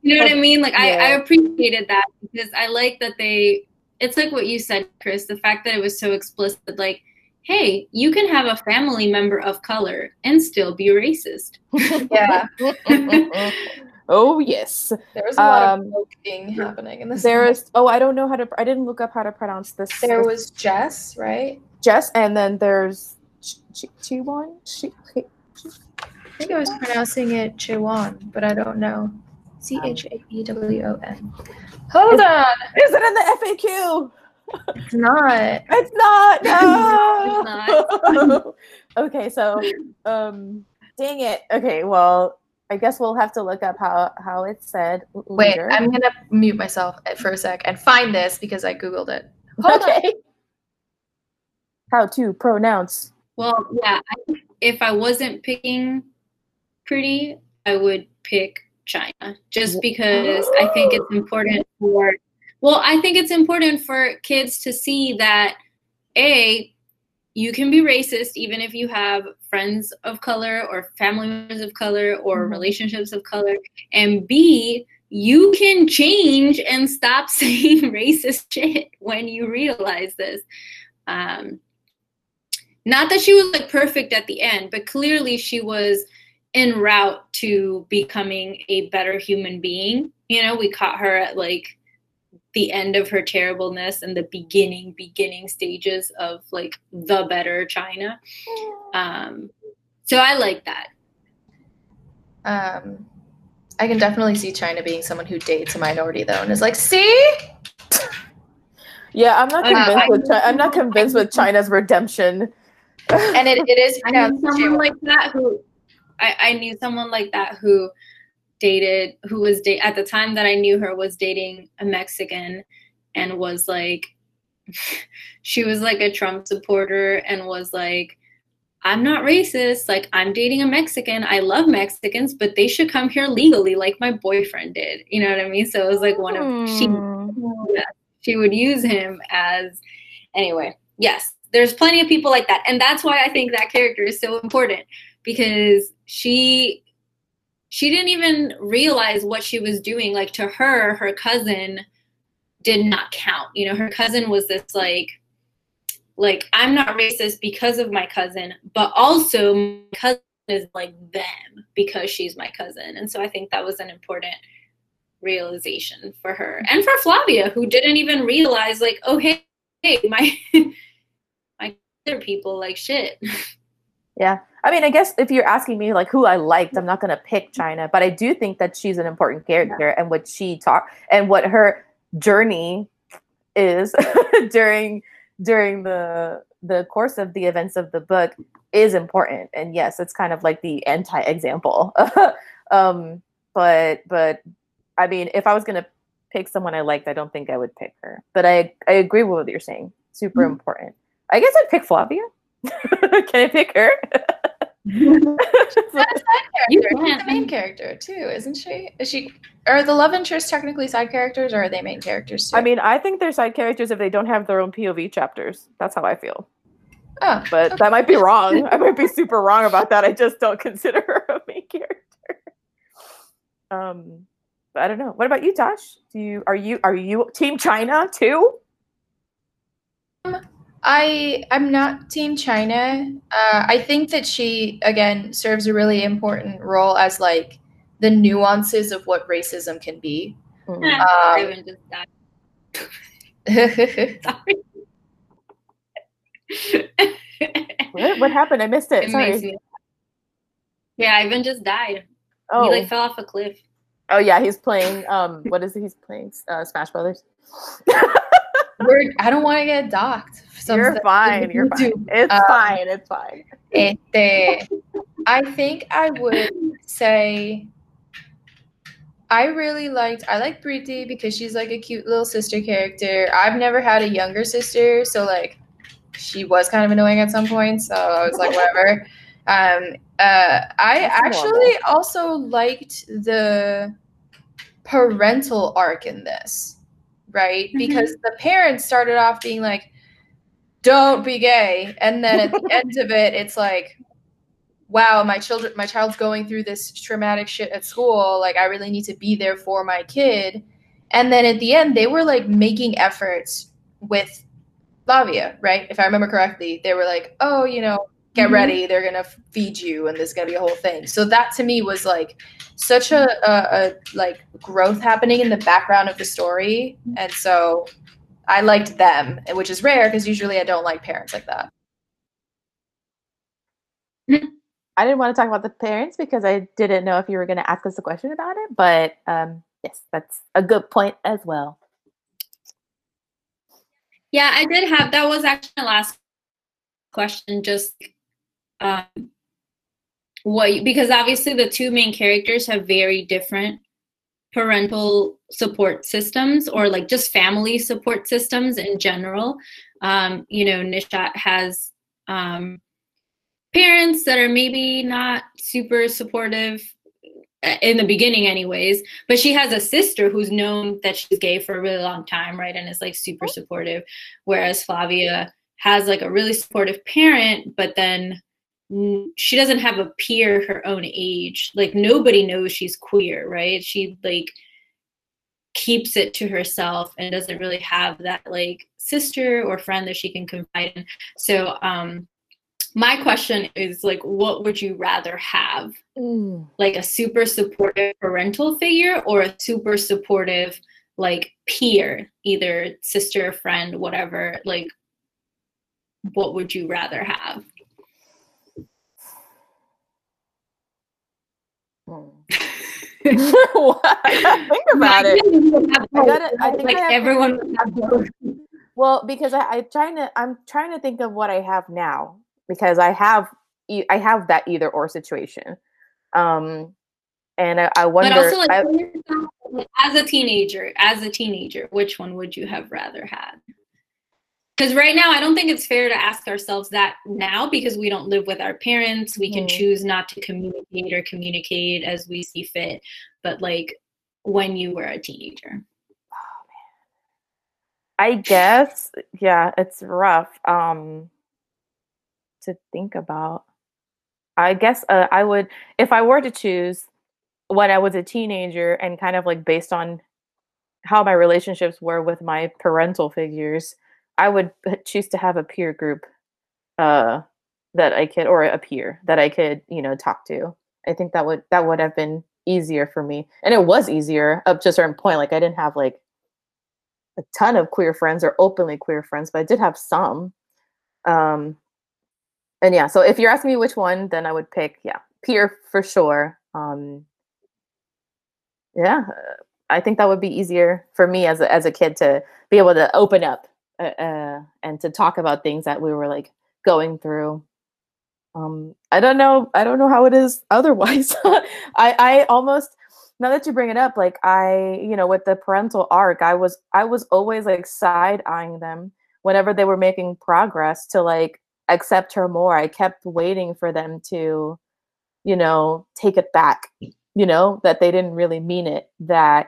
you know what I mean? Like, yeah. I, I appreciated that because I like that they. It's like what you said, Chris. The fact that it was so explicit, like, hey, you can have a family member of color and still be racist. Yeah. Oh, yes. There was a lot um, of poking happening in this. There is, oh, I don't know how to, I didn't look up how to pronounce this. There this. was Jess, right? Jess, and then there's Chiwan. Ch Ch I think I was pronouncing it Chiwan, but I don't know. C H A E W O N. Hold is, on. Is it in the F A Q? It's not. It's not. No. It's not. Okay, so, um, dang it. Okay, well, I guess we'll have to look up how how it's said. Wait, later. I'm gonna mute myself for a sec and find this because I googled it. Hold okay. On. How to pronounce? Well, yeah. I, if I wasn't picking Priti, I would pick China just because I think it's important for. Well, I think it's important for kids to see that, A, you can be racist even if you have friends of color or family members of color or mm-hmm. relationships of color. And B, you can change and stop saying racist shit when you realize this. Um, not that she was like perfect at the end, but clearly she was en route to becoming a better human being. You know, we caught her at like the end of her terribleness and the beginning, beginning stages of like the better China. Um, so I like that. Um, I can definitely see China being someone who dates a minority though, and is like, see? Yeah, I'm not convinced. Uh, I, with Chi- I'm not convinced with China's redemption. And it, it is. I knew someone like that who, I, I knew someone like that who dated, who was da- at the time that I knew her was dating a Mexican, and was like, she was like a Trump supporter and was like, I'm not racist. Like, I'm dating a Mexican. I love Mexicans, but they should come here legally, like my boyfriend did. You know what I mean? So it was like one of she. Yeah. She would use him as, anyway, yes, there's plenty of people like that. And that's why I think that character is so important, because she, she didn't even realize what she was doing. Like, to her, her cousin did not count. You know, her cousin was this like, like, I'm not racist because of my cousin, but also my cousin is like them because she's my cousin. And so I think that was an important realization for her, and for Flavia, who didn't even realize, like, oh hey, hey my my other people like shit. Yeah, I mean, I guess if you're asking me like who I liked, I'm not gonna pick China, but I do think that she's an important character, yeah. And what she talked and what her journey is during during the the course of the events of the book is important. And yes, it's kind of like the anti-example. um, but but. I mean, if I was going to pick someone I liked, I don't think I would pick her. But I I agree with what you're saying. Super mm-hmm. important. I guess I'd pick Flavia. Can I pick her? She's not a side character. She's the main character, too, isn't she? Is she? Are the love interests technically side characters, or are they main characters, too? I mean, I think they're side characters if they don't have their own P O V chapters. That's how I feel. Oh, but okay. That might be wrong. I might be super wrong about that. I just don't consider her a main character. Um... I don't know. What about you, Tosh? Do you are you are you Team China too? Um, I I'm not Team China. Uh, I think that she again serves a really important role as like the nuances of what racism can be. Mm-hmm. Um, what? What happened? I missed it. it Sorry. Yeah, Ivan just died. Oh, he like fell off a cliff. Oh yeah, he's playing. Um, what is it? He's playing uh, Smash Brothers. We're, I don't want to get docked. You're fine. You're fine. It's um, fine. It's fine. Este, I think I would say I really liked. I like Preeti because she's like a cute little sister character. I've never had a younger sister, so like she was kind of annoying at some point. So I was like, whatever. Um, uh, I actually also liked the parental arc in this, right? Mm-hmm. Because the parents started off being like, don't be gay. And then at the end of it, it's like, wow, my children, my child's going through this traumatic shit at school. Like, I really need to be there for my kid. And then at the end, they were like making efforts with Flavia, right? If I remember correctly, they were like, oh, you know, get ready, they're gonna feed you, and there's gonna be a whole thing. So that to me was like such a, a, a like growth happening in the background of the story, and so I liked them, which is rare because usually I don't like parents like that. I didn't want to talk about the parents because I didn't know if you were gonna ask us a question about it, but um, yes, that's a good point as well. Yeah, I did have that was actually my last question, just. Um, what you, because obviously the two main characters have very different parental support systems, or like just family support systems in general. Um, you know, Nishat has um, parents that are maybe not super supportive in the beginning anyways, but she has a sister who's known that she's gay for a really long time, right? And is like super supportive, whereas Flavia has like a really supportive parent, but then she doesn't have a peer her own age. Like, nobody knows she's queer, right? She like keeps it to herself and doesn't really have that like sister or friend that she can confide in. So um, my question is like, what would you rather have? Ooh. Like a super supportive parental figure or a super supportive like peer, either sister, friend, whatever, like what would you rather have? Hmm. I think about it. I gotta, I think like I everyone would have those. Well, because I, I trying to, I'm trying to think of what I have now, because I have, I have that either or situation, um, and I, I wonder. But also, like, I, yourself, as a teenager, as a teenager, which one would you have rather had? Because right now, I don't think it's fair to ask ourselves that now, because we don't live with our parents. We can mm. choose not to communicate or communicate as we see fit. But like when you were a teenager. Oh, man. I guess, yeah, it's rough um, to think about. I guess uh, I would, if I were to choose when I was a teenager and kind of like based on how my relationships were with my parental figures, I would choose to have a peer group uh, that I could, or a peer that I could, you know, talk to. I think that would, that would have been easier for me. And it was easier up to a certain point. Like I didn't have like a ton of queer friends or openly queer friends, but I did have some. Um, and yeah, so if you're asking me which one, then I would pick, yeah, peer for sure. Um, yeah, I think that would be easier for me as a, as a kid to be able to open up. Uh, uh, and to talk about things that we were like going through. Um, I don't know. I don't know how it is otherwise. I, I almost, now that you bring it up, like I, you know, with the parental arc, I was, I was always like side eyeing them whenever they were making progress to like accept her more. I kept waiting for them to, you know, take it back, you know, that they didn't really mean it, that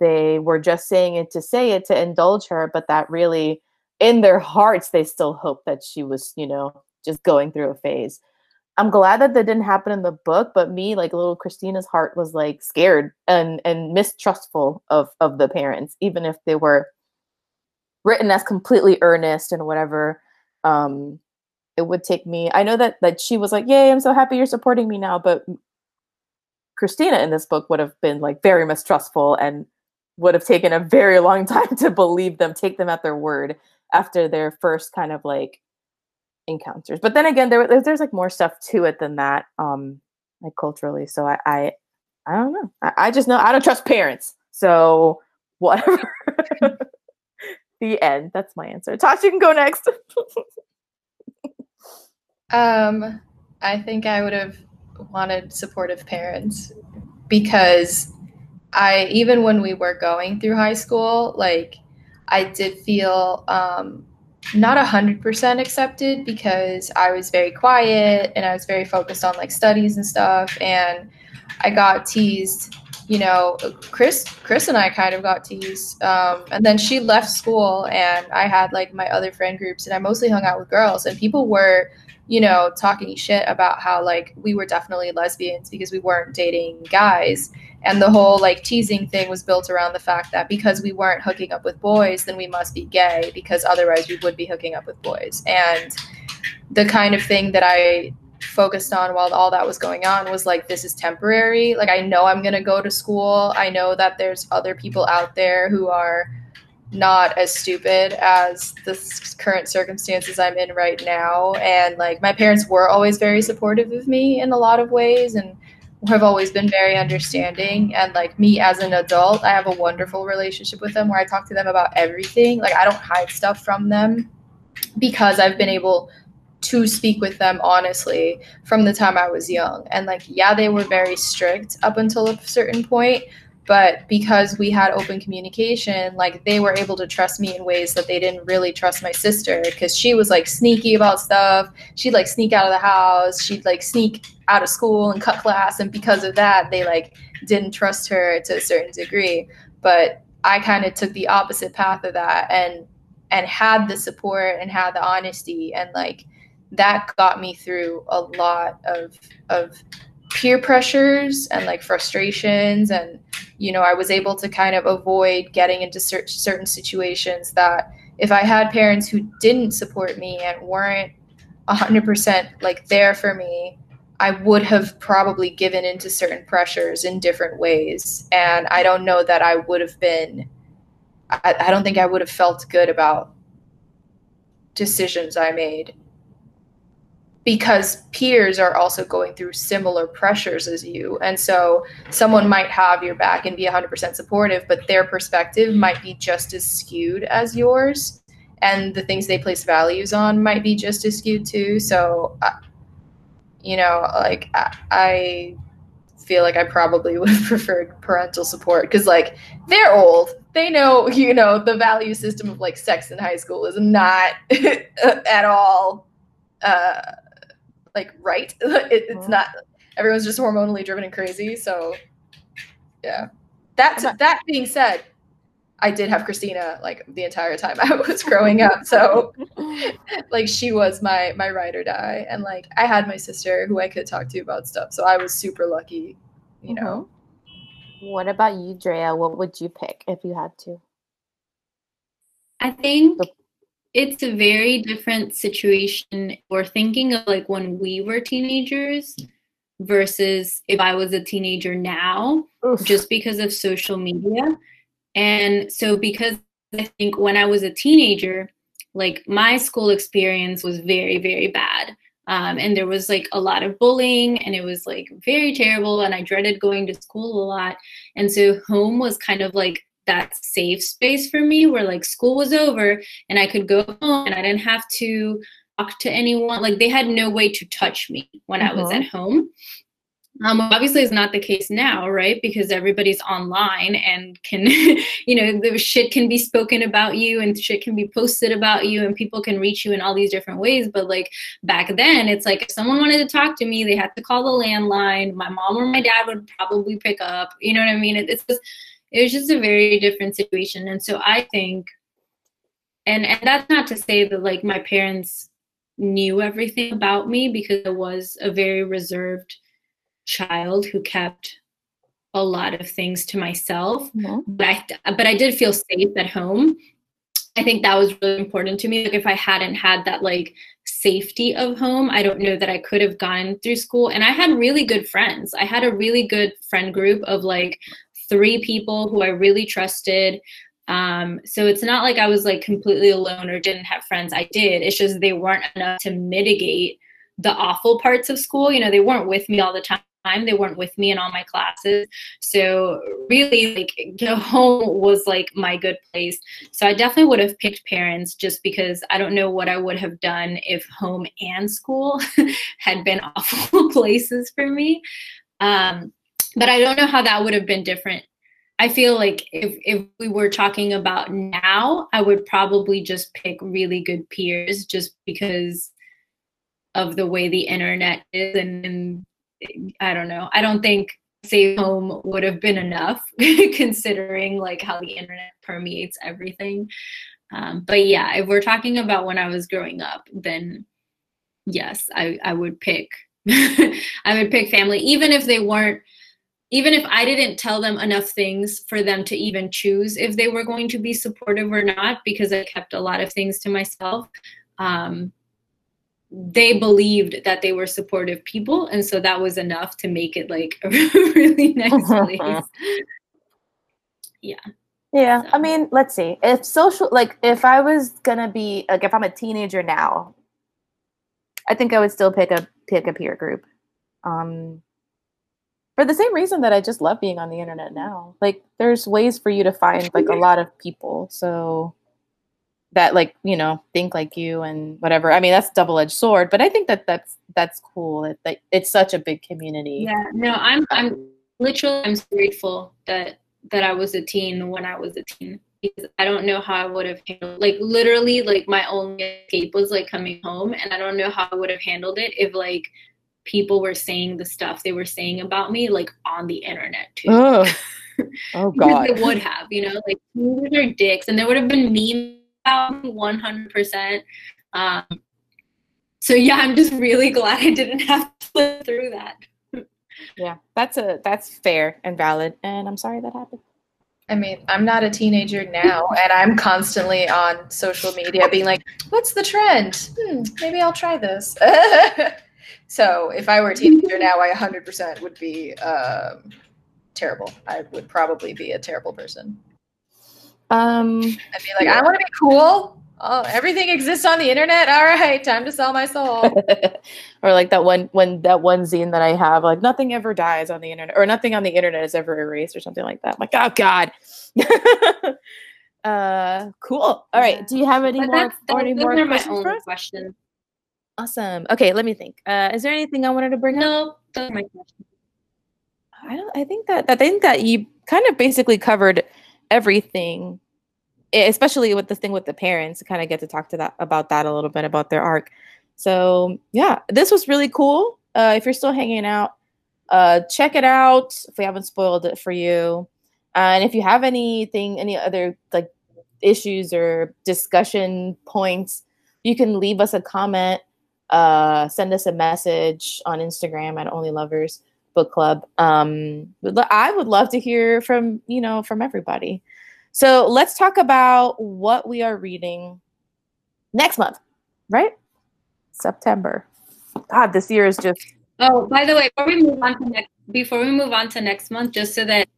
they were just saying it to say it to indulge her, but that really in their hearts, they still hoped that she was, you know, just going through a phase. I'm glad that that didn't happen in the book, but me, like little Christina's heart was like scared and and mistrustful of, of the parents, even if they were written as completely earnest and whatever. Um, it would take me, I know that, that she was like, yay, I'm so happy you're supporting me now. But Christina in this book would have been like very mistrustful and would have taken a very long time to believe them, take them at their word after their first kind of like encounters. But then again, there, there's like more stuff to it than that, um, like culturally. So I, I, I don't know. I, I just know I don't trust parents. So whatever. The end. That's my answer. Tasha, you can go next. um, I think I would have wanted supportive parents because I, even when we were going through high school, like I did feel um, not one hundred percent accepted because I was very quiet and I was very focused on like studies and stuff. And I got teased, you know, Chris, Chris and I kind of got teased. Um, and then she left school and I had like my other friend groups and I mostly hung out with girls and people were, you know, talking shit about how like we were definitely lesbians because we weren't dating guys. And the whole like teasing thing was built around the fact that because we weren't hooking up with boys, then we must be gay because otherwise we would be hooking up with boys. And the kind of thing that I focused on while all that was going on was like, this is temporary. Like, I know I'm going to go to school. I know that there's other people out there who are not as stupid as the current circumstances I'm in right now. And like my parents were always very supportive of me in a lot of ways and have always been very understanding. And like me as an adult, I have a wonderful relationship with them where I talk to them about everything. Like I don't hide stuff from them because I've been able to speak with them honestly from the time I was young. And like, yeah, they were very strict up until a certain point, but because we had open communication, like they were able to trust me in ways that they didn't really trust my sister because she was like sneaky about stuff. She'd like sneak out of the house. She'd like sneak out of school and cut class. And because of that, they like didn't trust her to a certain degree. But I kind of took the opposite path of that and, and had the support and had the honesty. And like that got me through a lot of, of peer pressures and like frustrations and, you know, I was able to kind of avoid getting into cer- certain situations that if I had parents who didn't support me and weren't one hundred percent like there for me, I would have probably given into certain pressures in different ways. And I don't know that I would have been I, I don't think I would have felt good about decisions I made, because peers are also going through similar pressures as you. And so someone might have your back and be one hundred percent supportive, but their perspective might be just as skewed as yours. And the things they place values on might be just as skewed too. So, I, you know, like I, I feel like I probably would have preferred parental support, because like they're old. They know, you know, the value system of like sex in high school is not at all uh, like right. It, it's not, everyone's just hormonally driven and crazy. So yeah, that, that being said, I did have Christina like the entire time I was growing up. So like she was my, my ride or die. And like I had my sister who I could talk to about stuff. So I was super lucky, you mm-hmm. know? What about you, Drea? What would you pick if you had to? I think it's a very different situation. We're thinking of like when we were teenagers versus if I was a teenager now, Oof. just because of social media. And so because I think when I was a teenager, like my school experience was very, very bad. Um, and there was like a lot of bullying, and it was like very terrible, and I dreaded going to school a lot. And so home was kind of like that safe space for me where like school was over and I could go home and I didn't have to talk to anyone. Like they had no way to touch me when mm-hmm. I was at home. Um, obviously it's not the case now, right? Because everybody's online and can, you know, the shit can be spoken about you and shit can be posted about you and people can reach you in all these different ways. But like back then it's like if someone wanted to talk to me, they had to call the landline. My mom or my dad would probably pick up, you know what I mean? It, it's just, it was just a very different situation. And so I think, and, and that's not to say that like my parents knew everything about me, because I was a very reserved child who kept a lot of things to myself, mm-hmm. but I but I did feel safe at home. I think that was really important to me. Like if I hadn't had that like safety of home, I don't know that I could have gone through school. And I had really good friends. I had a really good friend group of like three people who I really trusted. Um, so it's not like I was like completely alone or didn't have friends. I did. It's just they weren't enough to mitigate the awful parts of school. You know, they weren't with me all the time. They weren't with me in all my classes. So really, like, go home was like my good place. So I definitely would have picked parents, just because I don't know what I would have done if home and school had been awful places for me. Um, but I don't know how that would have been different. I feel like if, if we were talking about now, I would probably just pick really good peers, just because of the way the internet is, and, and I don't know. I don't think safe home would have been enough considering like how the internet permeates everything. Um, but yeah, if we're talking about when I was growing up, then yes, I, I would pick, I would pick family, even if they weren't, even if I didn't tell them enough things for them to even choose if they were going to be supportive or not, because I kept a lot of things to myself. Um, they believed that they were supportive people. And so that was enough to make it like a really nice place. Yeah. Yeah. So. I mean, let's see. If social, like if I was going to be, like if I'm a teenager now, I think I would still pick a, pick a peer group. Um, for the same reason that I just love being on the internet now. Like there's ways for you to find like a lot of people. So that like, you know, think like you and whatever. I mean, that's double-edged sword, but I think that that's, that's cool. That, that it's such a big community. Yeah, no, I'm, I'm literally, I'm grateful that, that I was a teen when I was a teen, because I don't know how I would have handled, like literally like my only escape was like coming home, and I don't know how I would have handled it if like people were saying the stuff they were saying about me, like on the internet too. Oh, oh God. Because they would have, you know, like teenagers are dicks, and there would have been memes one hundred percent. Um, so yeah, I'm just really glad I didn't have to live through that. Yeah, that's a that's fair and valid, and I'm sorry that happened. I mean, I'm not a teenager now, and I'm constantly on social media being like, "What's the trend? Hmm, maybe I'll try this." So if I were a teenager now, I one hundred percent would be um, terrible. I would probably be a terrible person. Um, I'd be like, yeah. I want to be cool. Oh, everything exists on the internet. All right, time to sell my soul. Or like that one, when that one zine that I have, like nothing ever dies on the internet, or nothing on the internet is ever erased, or something like that. I'm like, oh God. uh, cool. All right. Yeah. Do you have any but more? That's, that's, any more my questions own question. Awesome. Okay, let me think. Uh, is there anything I wanted to bring no, up? No, my question. I don't. I think that I think that you kind of basically covered everything. Especially with the thing with the parents, kind of get to talk to that about that a little bit about their arc. So yeah, this was really cool. Uh, if you're still hanging out, uh, check it out. If we haven't spoiled it for you, uh, and if you have anything, any other like issues or discussion points, you can leave us a comment, uh, send us a message on Instagram at Only Lovers Book Club. Um, I would love to hear from you know from everybody. So let's talk about what we are reading next month, right? September. God, this year is just. Oh, by the way, before we move on to next, before we move on to next month, just so that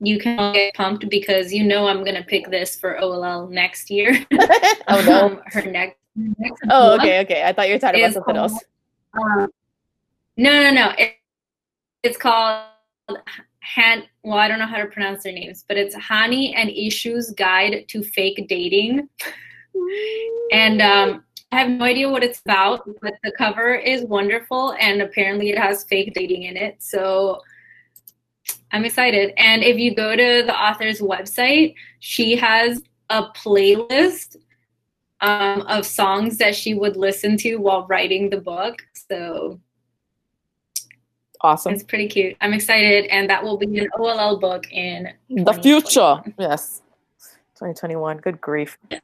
you can get pumped, because you know I'm gonna pick this for O L L next year. Oh no, um, her next. next oh, okay, okay. I thought you were talking about something called, else. Um, no, no, no. It, it's called. Han, well, I don't know how to pronounce their names, but it's Hani and Ishu's Guide to Fake Dating. And um, I have no idea what it's about, but the cover is wonderful, and apparently it has fake dating in it. So I'm excited. And if you go to the author's website, she has a playlist um, of songs that she would listen to while writing the book. So... awesome. It's pretty cute. I'm excited, and that will be an O L L book in the future. Yes, twenty twenty-one. Good grief. Yeah.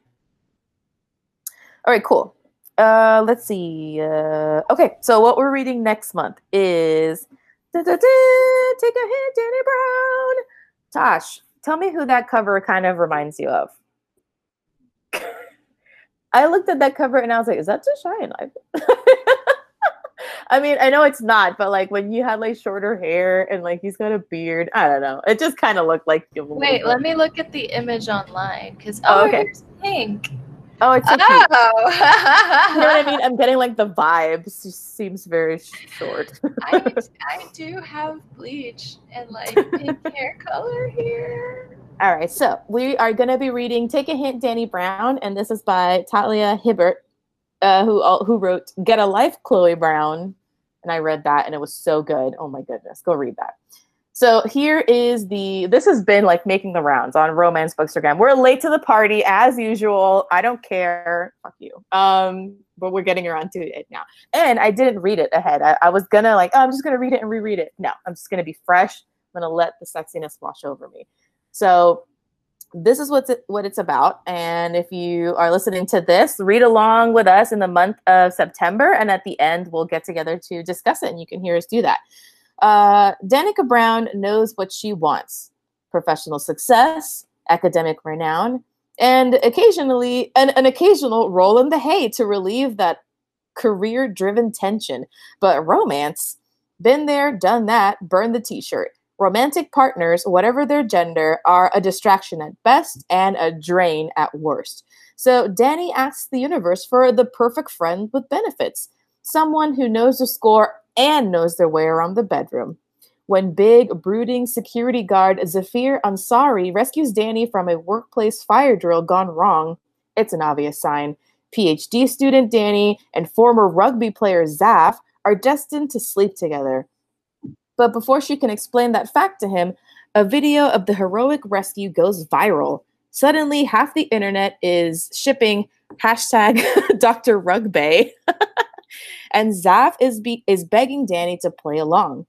All right, cool. Uh, let's see. Uh, okay, so what we're reading next month is da, da, da, Take a Hint, Danny Brown. Tosh, tell me who that cover kind of reminds you of. I looked at that cover and I was like, is that just Shy and Life? I mean, I know it's not, but like when you had like shorter hair and like he's got a beard, I don't know. It just kind of looked like. Wait, let me look at the image online because oh, oh okay. Here's pink. Oh, it's so oh. Cute. You know what I mean? I'm getting like the vibes. She seems very short. I I do have bleach and like pink hair color here. All right, so we are gonna be reading "Take a Hint, Danny Brown," and this is by Talia Hibbert. Uh, who who wrote Get a Life, Chloe Brown. And I read that, and it was so good. Oh, my goodness. Go read that. So here is the – this has been, like, making the rounds on Romance Bookstagram. We're late to the party, as usual. I don't care. Fuck you. Um, but we're getting around to it now. And I didn't read it ahead. I, I was going to, like, oh, I'm just going to read it and reread it. No, I'm just going to be fresh. I'm going to let the sexiness wash over me. So – this is what's it, what it's about. And if you are listening to this, read along with us in the month of September. And at the end, we'll get together to discuss it. And you can hear us do that. Uh, Danica Brown knows what she wants. Professional success, academic renown, and occasionally an, an occasional roll in the hay to relieve that career-driven tension. But romance, been there, done that, burn the t-shirt. Romantic partners, whatever their gender, are a distraction at best and a drain at worst. So Danny asks the universe for the perfect friend with benefits, someone who knows the score and knows their way around the bedroom. When big, brooding security guard Zafir Ansari rescues Danny from a workplace fire drill gone wrong, it's an obvious sign. PhD student Danny and former rugby player Zaf are destined to sleep together. But before she can explain that fact to him, a video of the heroic rescue goes viral. Suddenly, half the internet is shipping hashtag Doctor Rugbay. And Zaf is, be is begging Danny to play along.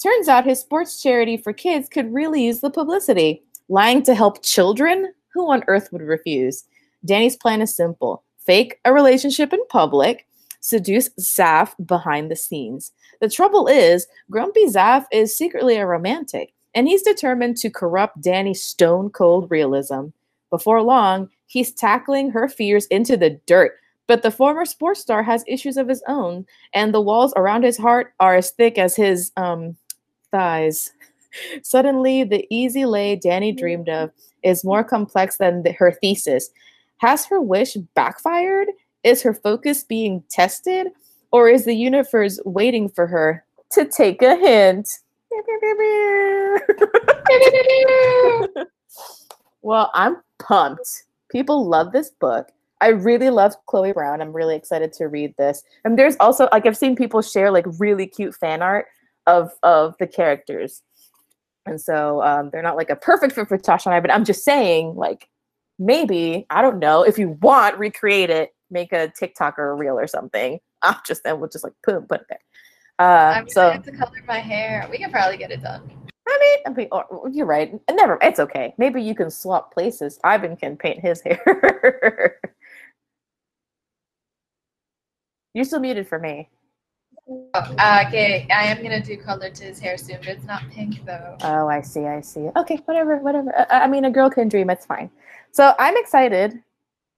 Turns out his sports charity for kids could really use the publicity. Lying to help children? Who on earth would refuse? Danny's plan is simple. Fake a relationship in public. Seduce Zaf behind the scenes. The trouble is, grumpy Zaf is secretly a romantic, and he's determined to corrupt Danny's stone-cold realism. Before long, he's tackling her fears into the dirt, but the former sports star has issues of his own, and the walls around his heart are as thick as his um, thighs. Suddenly, the easy lay Danny dreamed of is more complex than the, her thesis. Has her wish backfired? Is her focus being tested? Or is the universe waiting for her to take a hint? Well, I'm pumped. People love this book. I really love Chloe Brown. I'm really excited to read this. And there's also, like, I've seen people share, like, really cute fan art of, of the characters. And so um, they're not, like, a perfect fit for Tasha and I, but I'm just saying, like, maybe, I don't know, if you want, recreate it, make a TikTok or a reel or something. I'll just, then we'll just, like, boom, put it there. Uh, I'm so, going to have to color my hair. We can probably get it done. I mean, I mean or, you're right. Never, it's okay. Maybe you can swap places. Ivan can paint his hair. You're still muted for me. Oh, uh, okay, I am gonna do color to his hair soon, but it's not pink though. Oh, I see, I see. Okay, whatever, whatever. I, I mean, a girl can dream. It's fine. So I'm excited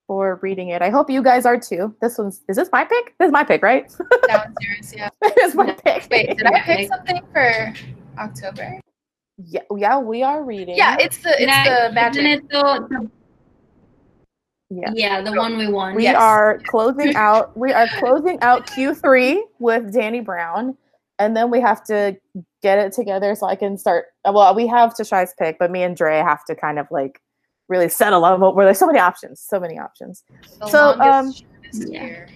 for reading it. I hope you guys are too. This one's is this my pick? This is my pick, right? That one's yours, yeah. It's my no, pick. Wait, did I pick something for October? Yeah, yeah, we are reading. Yeah, it's the it's now, the magic. Yeah. yeah, the one we won. We yes. are closing out. We are closing out Q three with Danny Brown, and then we have to get it together so I can start. Well, we have Tashai's pick, but me and Dre have to kind of like really settle on what were there's so many options, so many options. The so, um, yeah.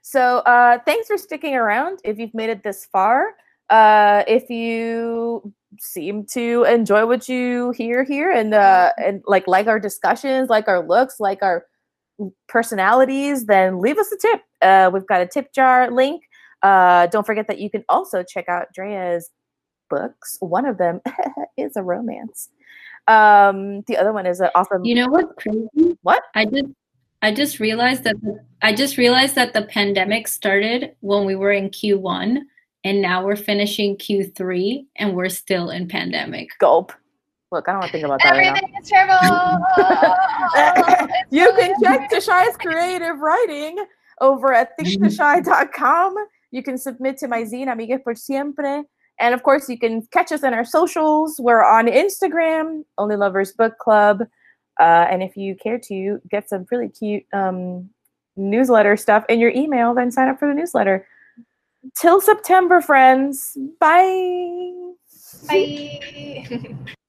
so uh, thanks for sticking around. If you've made it this far, uh, if you. seem to enjoy what you hear here and uh and like like our discussions, like our looks, like our personalities, then leave us a tip. Uh we've got a tip jar link. Uh don't forget that you can also check out Drea's books. One of them is a romance. Um the other one is an awesome, you know what's crazy? What I did I just realized that the, I just realized that the pandemic started when we were in Q one. And now we're finishing Q three, and we're still in pandemic. Gulp. Look, I don't want to think about that. Everything right is terrible. You can check Tashai's creative writing over at think tashai dot com. You can submit to my zine, Amigas por Siempre. And, of course, you can catch us on our socials. We're on Instagram, Only Lovers Book Club. Uh, and if you care to get some really cute um, newsletter stuff in your email, then sign up for the newsletter. Till September, friends. Bye. Bye.